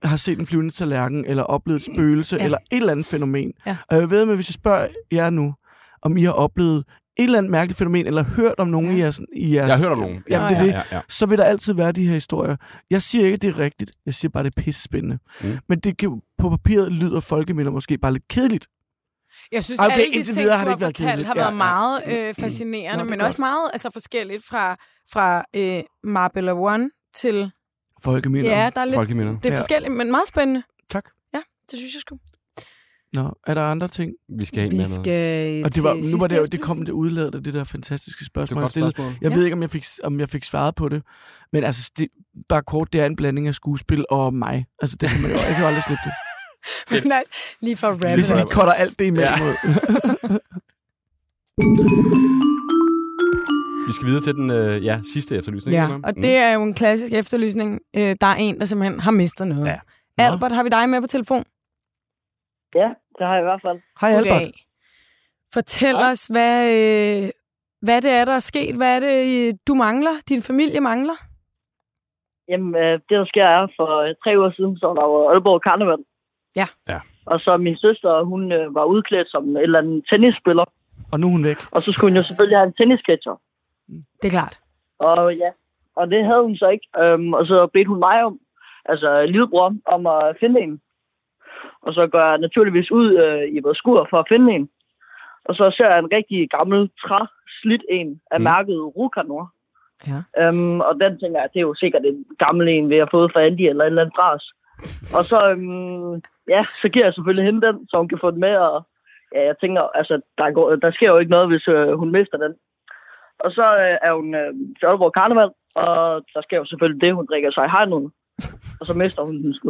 har set en flyvende tallerken, eller oplevet et spøgelse, ja. eller et eller andet fænomen. Ja. Og jeg ved med, hvis jeg spørger jer nu, om I har oplevet et eller andet mærkeligt fænomen, eller hørt om nogen ja. i jeres... I jeres jeg har hørt om nogen. Jamen, det er det. Ja, ja, ja. Så vil der altid være de her historier. Jeg siger ikke, at det er rigtigt. Jeg siger bare, det er pissespændende. Mm. Men det kan, på papiret lyder folkeminder måske bare lidt kedeligt. Jeg synes, okay, alle de ting, videre, du har, har fortalt, tidligt. har været ja, ja. meget øh, fascinerende, mm, mm. men også meget altså, forskelligt fra, fra øh, Marble One til... Folkeminder. Ja, der er lidt, det er ja. forskelligt, men meget spændende. Tak. Ja, det synes jeg sgu. Nå, er der andre ting? Vi skal have en eller anden. Og det var, nu var det jo, det kom det udladte, det der fantastiske spørgsmål, jeg stillede. Jeg ja. ved ikke, om jeg, fik, om jeg fik svaret på det, men altså, det, bare kort, det er en blanding af skuespil og mig. Altså, det kan man jo jeg kan aldrig slippe det. Nice. Lige for rappen. Ligesom vi cutter alt det imellem. Ja. Vi skal videre til den øh, ja, sidste efterlysning. Ja, og det er jo en klassisk efterlysning. Øh, der er en, der simpelthen har mistet noget. Ja. Albert, har vi dig med på telefon? Ja, det har jeg i hvert fald. Hej Albert. Fortæl Hej. os, hvad, øh, hvad det er, der er sket. Hvad er det, du mangler? Din familie mangler? Jamen, øh, det der sker er, for øh, tre uger siden, så der var Aalborg Karneval. Ja. ja. Og så min søster, hun øh, var udklædt som en eller anden tennisspiller. Og nu er hun væk. Og så skulle hun jo selvfølgelig have en tennisketcher. Det er klart. Og ja, og det havde hun så ikke. Øhm, og så bedte hun mig om, altså lillebror, om at finde en. Og så går jeg naturligvis ud øh, i vores skur for at finde en. Og så ser jeg en rigtig gammel, træ, slidt en af mm. mærket Rukanor. Ja. Øhm, og den tænker jeg, det er jo sikkert en gammel en, vi har fået fra Andy eller en eller anden ras. Og så, øhm, ja, så giver jeg selvfølgelig hende den, så hun kan få den med. Og ja, jeg tænker, altså, der, går, der sker jo ikke noget, hvis øh, hun mister den. Og så øh, er hun øh, til Aalborg Karneval, og der sker jo selvfølgelig det, hun drikker sig i hegnet. Og så mister hun den sgu.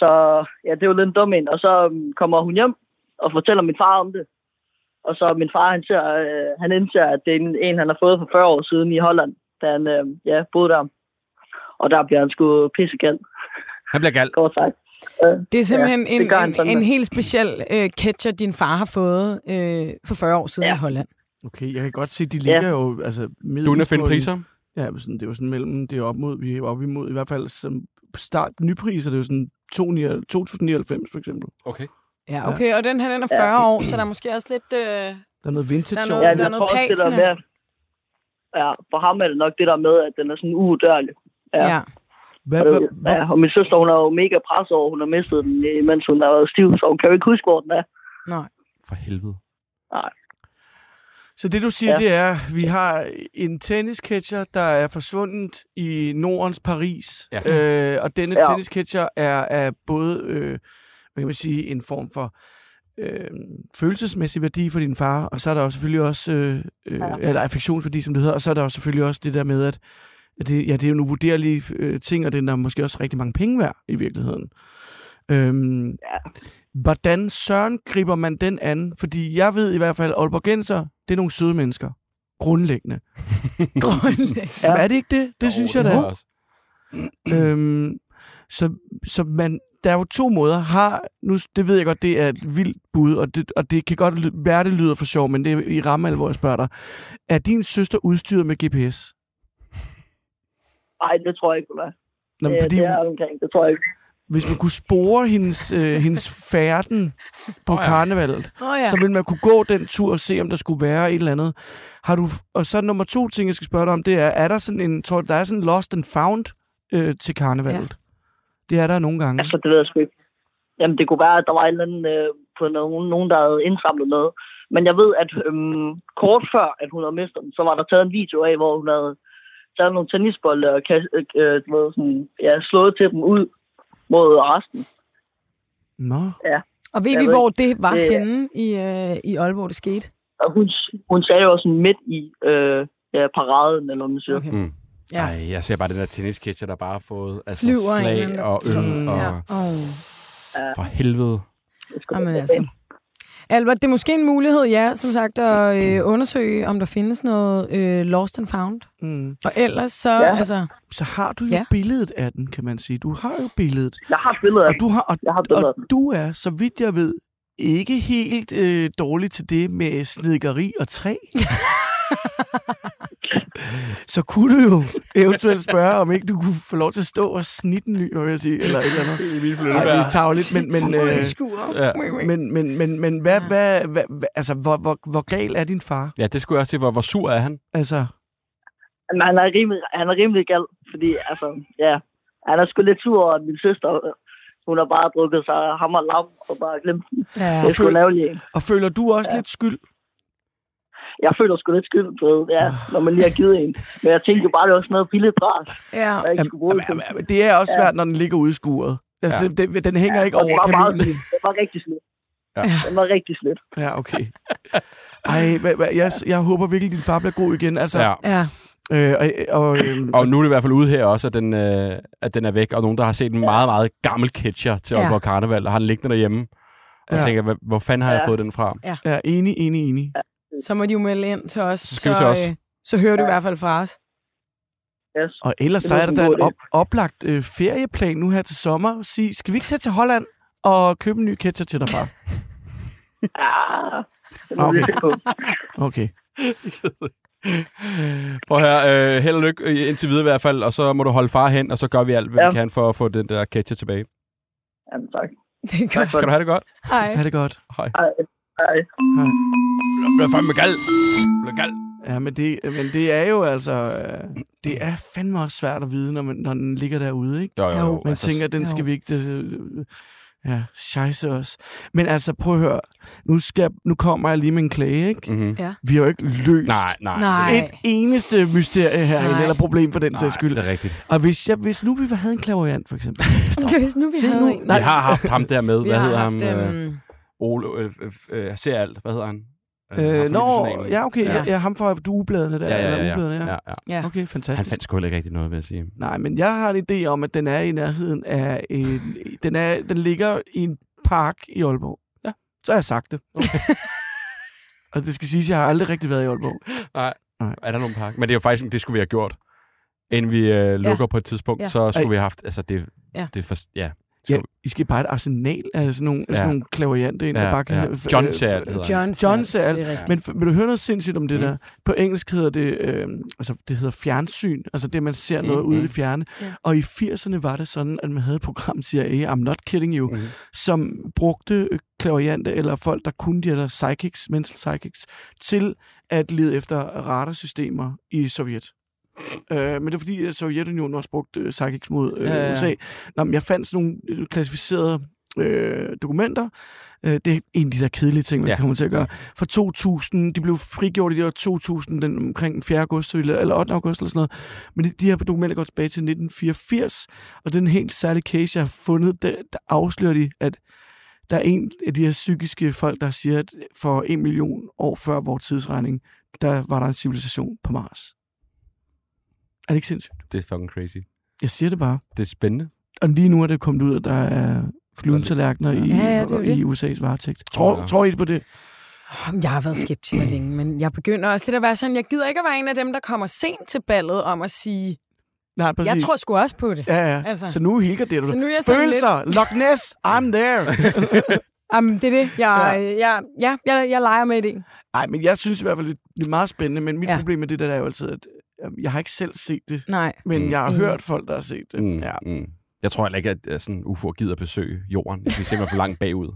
Så ja, det er jo lidt en dum en. Og så kommer hun hjem og fortæller min far om det. Og så min far, han, ser, øh, han indser, at det er en, en, han har fået for fyrre år siden i Holland, da han øh, ja, boede der. Og der bliver han sgu pissegal. Han bliver gal. Godt sagt. Øh, det er simpelthen ja, en, en, en, en helt speciel øh, catcher, din far har fået øh, for fyrre år siden ja. i Holland. Okay, jeg kan godt se, de ligger ja. jo... Altså, du er finde priser? Ja, sådan, det er jo sådan mellem... Det er op mod, vi er op imod i hvert fald som start nypriser, det er jo sådan... to tusind og nioghalvfems for eksempel. Okay. Ja, okay, og den her, den er fyrre ja. år, så der er måske også lidt... Øh, der er noget vintage. Der er noget, ja, der er noget patina. Med, ja, for ham er det nok det der med, at den er sådan uudørlig. Ja. ja. Hvad for, og, det, ja, og min søster, hun er jo mega presset over, hun har mistet den, mens hun har været stiv, så hun kan jo ikke huske, hvor den er. Nej. For helvede. Nej. Så det, du siger, ja. det er, at vi har en tennisketcher, der er forsvundet i Nordens Paris. Ja. Øh, og denne ja. tennisketcher er, er både øh, hvad kan man sige, en form for øh, følelsesmæssig værdi for din far, og så er der jo selvfølgelig også, øh, øh, ja. eller affektionsværdi, som det hedder, og så er der jo selvfølgelig også det der med, at, at det, ja, det er jo en uvurderlig øh, ting, og det er der måske også rigtig mange penge værd i virkeligheden. Øhm, ja. Hvordan søren griber man den an? Fordi jeg ved i hvert fald, aalborgenser, det er nogle søde mennesker. Grundlæggende. Grundlæggende. Ja. Er det ikke det? Det jo, synes jeg det da. Øhm, så så man, der er jo to måder. Har, nu, det ved jeg godt, det er et vildt bud, og det, og det kan godt være, det lyder for sjov, men det er i ramme alvor, jeg spørger dig. Er din søster udstyret med G P S? Nej, det tror jeg ikke, hun er. Nå, det, fordi, det er omkring, det tror jeg ikke. Hvis man kunne spore hendes, øh, hendes færden på oh ja. karnevalet, oh ja. så ville man kunne gå den tur og se, om der skulle være et eller andet. Har du, og så nummer to ting, jeg skal spørge dig om, det er, er der sådan en, tror du, der er sådan lost and found øh, til karnevalet? Ja. Det er der nogle gange. Altså, det ved jeg sgu ikke. Jamen, det kunne være, at der var en eller anden, øh, på nogen, nogen, der havde indsamlet noget. Men jeg ved, at øh, kort før, at hun havde mistet den, så var der taget en video af, hvor hun havde taget nogle tennisbolde og øh, sådan, ja, slået til dem ud mod resten. Nå. Ja. Og ved vi, ved hvor det var det, henne i, øh, i Aalborg, det skete? Og hun, hun sagde jo også midt i øh, ja, paraden, eller hvad man siger. Okay. Mm. Ja. Ej, jeg ser bare den der tennisketcher, der bare har fået altså, slag og øl. Og... Ja. Oh. For helvede. Jamen altså. Albert, det er måske en mulighed, ja, som sagt, at øh, undersøge, om der findes noget øh, lost and found. Mm. Og ellers så... Ja. Altså, så har du jo ja. billedet af den, kan man sige. Du har jo billedet. Jeg har billedet af den. Og du, har, og, jeg har billedet og, af den. Og du er, så vidt jeg ved, ikke helt øh, dårlig til det med snedkeri og træ. Så kunne du jo eventuelt spørge, om ikke du kunne få lov til at stå og snitte en ly, vil jeg sige, eller et eller andet. Ej, det er tarveligt, men men, øh, ja. men men men men hvad hvad, hvad altså hvor, hvor hvor gal er din far? Ja, det skulle jeg også til. Hvor, hvor sur er han? Altså. Men han er rimelig han er rimelig gal, fordi altså ja, han er sgu lidt sur over min søster. Hun har bare drukket sig hammer lam og bare glemt den. Ja. Det er sgu lavlig. Og føler du også ja. lidt skyld? Jeg føler sgu lidt skyld, ja, når man lige har givet en. Men jeg tænker bare, det er også noget billigt bras. Ja. Jamen, jamen, det er også svært, ja. når den ligger ude i skuret. Altså, ja. den, den hænger ja, ikke over kaminen. Det var rigtig slidt. Ja. Det var rigtig slidt. Ja, okay. Ej, hva, hva, jeg, jeg håber virkelig, din far bliver god igen. Altså, ja. ja. Øh, og, og, øh, og nu er det i hvert fald ude her også, at den, øh, at den er væk. Og nogen, der har set en meget, meget gammel catcher til Aalborg ja. Karneval, og har den liggende derhjemme. Og ja. tænker, hvor fanden har jeg ja. fået den fra? Ja, ja enig, enig, enig. Ja. Så må de jo melde ind til os, så, så, til os. Øh, så hører du ja. i hvert fald fra os. Yes. Og ellers så er der da en op, oplagt øh, ferieplan nu her til sommer. Sige, skal vi ikke tage til Holland og købe en ny ketcher til dig, far? okay. okay. Prøv her, øh, held og lykke indtil videre i hvert fald, og så må du holde far hen, og så gør vi alt, hvad ja. vi kan for at få den der ketcher tilbage. Jamen, tak. Det er godt. Kan du have det godt? Hej. Ha' det godt. Hej. Hej. Hej. Jeg bliver fandme gal. Jeg bliver gal. Ja, men det, men det er jo altså... Det er fandme også svært at vide, når, man, når den ligger derude, ikke? Jo, jo, jo. Man altså, tænker, den skal jo. vi ikke... Det, ja, scheisse os. Men altså, prøv at høre. Nu, skal, nu kommer jeg lige med en klage, ikke? Mm-hmm. Ja. Vi har jo ikke løst nej, nej, nej. et eneste mysterie herinde, nej. eller problem for den sags skyld. Det er rigtigt. Og hvis, jeg, hvis nu vi havde en klaverant, for eksempel... hvis nu vi Se, havde nu, en... Nej. Vi har haft ham der med. Hvad har hedder haft, ham? Øh... Ole, øh, øh, ser alt. Hvad hedder han? Øh, Nå, ja, okay. Ja. Ja, ham fra Duebladene der. Ja, ja, ja, ja. Ugebladene, ja. Ja, ja. Okay, fantastisk. Han fandt sgu ikke rigtig noget, vil jeg sige. Nej, men jeg har en idé om, at den er i nærheden af... En, den, er, den ligger i en park i Aalborg. Ja. Så har jeg sagt det. Okay. Og det skal siges, jeg har aldrig rigtig været i Aalborg. Nej, Nej. er der nogen park? Men det er jo faktisk, det skulle vi have gjort. Inden vi øh, lukker ja. på et tidspunkt, ja. så skulle Ej. vi have haft... Altså, det... Ja. det for, ja. Ja, I skal bare et arsenal af sådan nogle, ja. sådan nogle klaverjante ind, ja, der bare kan... Ja. John Salt hedder han. Ja. Men, men du hører noget sindssygt om det mm. der. På engelsk hedder det, øh, altså det hedder fjernsyn, altså det, man ser noget mm. ude i fjerne. Mm. Og i firserne var det sådan, at man havde et program, siger jeg, I'm not kidding you, mm. som brugte klaverjante eller folk, der kunne de, eller psychics, mental psychics, til at lede efter radarsystemer i Sovjet. Øh, men det er fordi, at Sovjetunionen også brugte øh, psychics mod øh, ja, ja. U S A. Nå, men jeg fandt sådan nogle klassificerede øh, dokumenter. Øh, det er en af de der kedelige ting, man ja. kommer til at gøre. For to tusind, de blev frigjort i det år to tusind, den, omkring den fjerde august eller ottende august eller sådan noget. Men de, de her dokumenter går tilbage til nitten fireogfirs, og det er en helt særlig case, jeg har fundet, der, der afslører de, at der er en af de her psykiske folk, der siger, at for en million år før vores tidsregning, der var der en civilisation på Mars. Er det ikke sindssygt? Det er fucking crazy. Jeg siger det bare. Det er spændende. Og lige nu er det kommet ud, at der er flyventalærkner i, ja, ja, i U S A's varetægt. Tror, ja. tror I på det? Jeg har været skeptisk længe, men jeg begynder også lidt at være sådan, jeg gider ikke at være en af dem, der kommer sent til ballet om at sige, nej, præcis. Jeg tror sgu også på det. Ja, ja. Altså. Så nu hilker det. Spøgelser, lidt... Loch Ness, I'm there. Jamen, det er det. Jeg, ja. Jeg, jeg, jeg, jeg leger med det. Nej, men jeg synes i hvert fald, det er meget spændende, men mit ja. problem med det der er jo altid, at jeg har ikke selv set det, Nej. men mm. jeg har hørt folk, der har set det. Mm. Ja. Mm. Jeg tror heller ikke, at sådan U F O'er gider besøge jorden. Vi er simpelthen for langt bagud.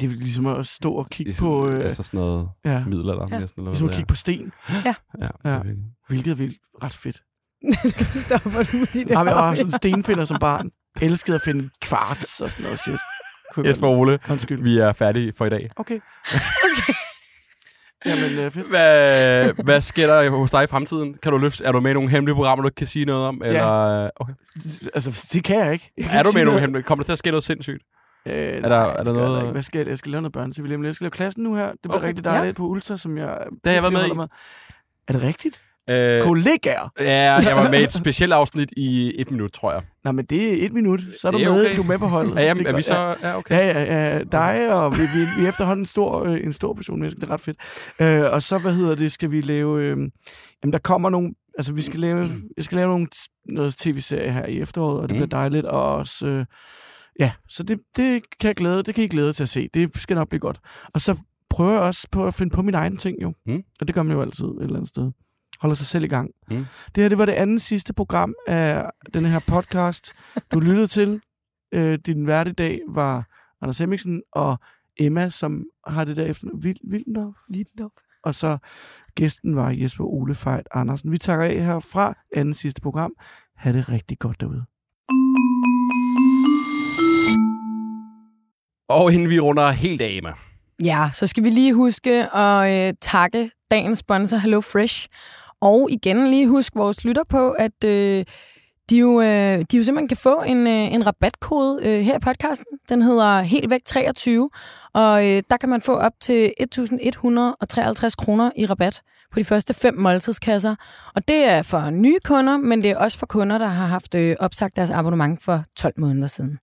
Det er ligesom at stå og kigge sådan, på... Øh... Altså sådan noget ja. middelalder. Ja. Ligesom noget, at kigge ja. på sten. Ja. ja. ja. Hvilket er vildt ret fedt. Stopper du med de der? Nej, jeg var sådan en stenfinder som barn. Elskede at finde kvarts og sådan noget shit. Jesper Ole, undskyld. Vi er færdige for i dag. Okay. okay. Jamen, fedt. Hvad, hvad sker der hos dig i fremtiden? Kan du løfte? Er du med i nogle hemmelige programmer, du ikke kan sige noget om? Eller? Ja. Okay. Altså, det kan jeg ikke. Jeg kan er du med i nogle hemmelige? Kommer der til at ske noget sindssygt? Øh, er der, nej, er der noget? Der hvad skal jeg? Jeg skal lave noget børn, så vi lige jeg skal lave klassen nu her. Det bliver okay. rigtig dejligt ja. på Ultra, som jeg... Det har jeg været med i. Med. Er det rigtigt? Øh, Kollegaer? Ja, jeg var med i et specielt afsnit i et minut, tror jeg. Nej, men det er et minut. Så er, er du med, okay. du er med på holdet. Ja, jamen, er vi så... Ja, okay. ja, ja, ja dig, og vi, vi, vi er efterhånden en stor, øh, en stor person. Det er ret fedt. Øh, og så, hvad hedder det, skal vi lave... Øh, jamen, der kommer nogle... Altså, vi skal lave... Jeg skal lave nogle, noget tv-serie her i efteråret, og det mm. bliver dejligt, og også... Øh, ja, så det, det kan jeg glæde... Det kan I glæde til at se. Det skal nok blive godt. Og så prøver jeg også på at finde på min egen ting, jo. Mm. Og det gør man jo altid et eller andet sted. Holder sig selv i gang. Mm. Det her, det var det andet sidste program af denne her podcast. Du lyttede til. Øh, din vært i dag var Anders Hemmingsen og Emma, som har det der efter... Vildendorf. Vildendorf. Og så gæsten var Jesper Ole Fejt Andersen. Vi takker af herfra. Andet sidste program. Ha' det rigtig godt derude. Og inden vi runder helt af, Emma. Ja, så skal vi lige huske at øh, takke dagens sponsor HelloFresh. Og igen lige husk vores lytter på, at øh, de, jo, øh, de jo simpelthen kan få en, øh, en rabatkode øh, her i podcasten. Den hedder Helt Væk treogtyve, og øh, der kan man få op til elleve hundrede treoghalvtreds kroner i rabat på de første fem måltidskasser. Og det er for nye kunder, men det er også for kunder, der har haft øh, opsagt deres abonnement for tolv måneder siden.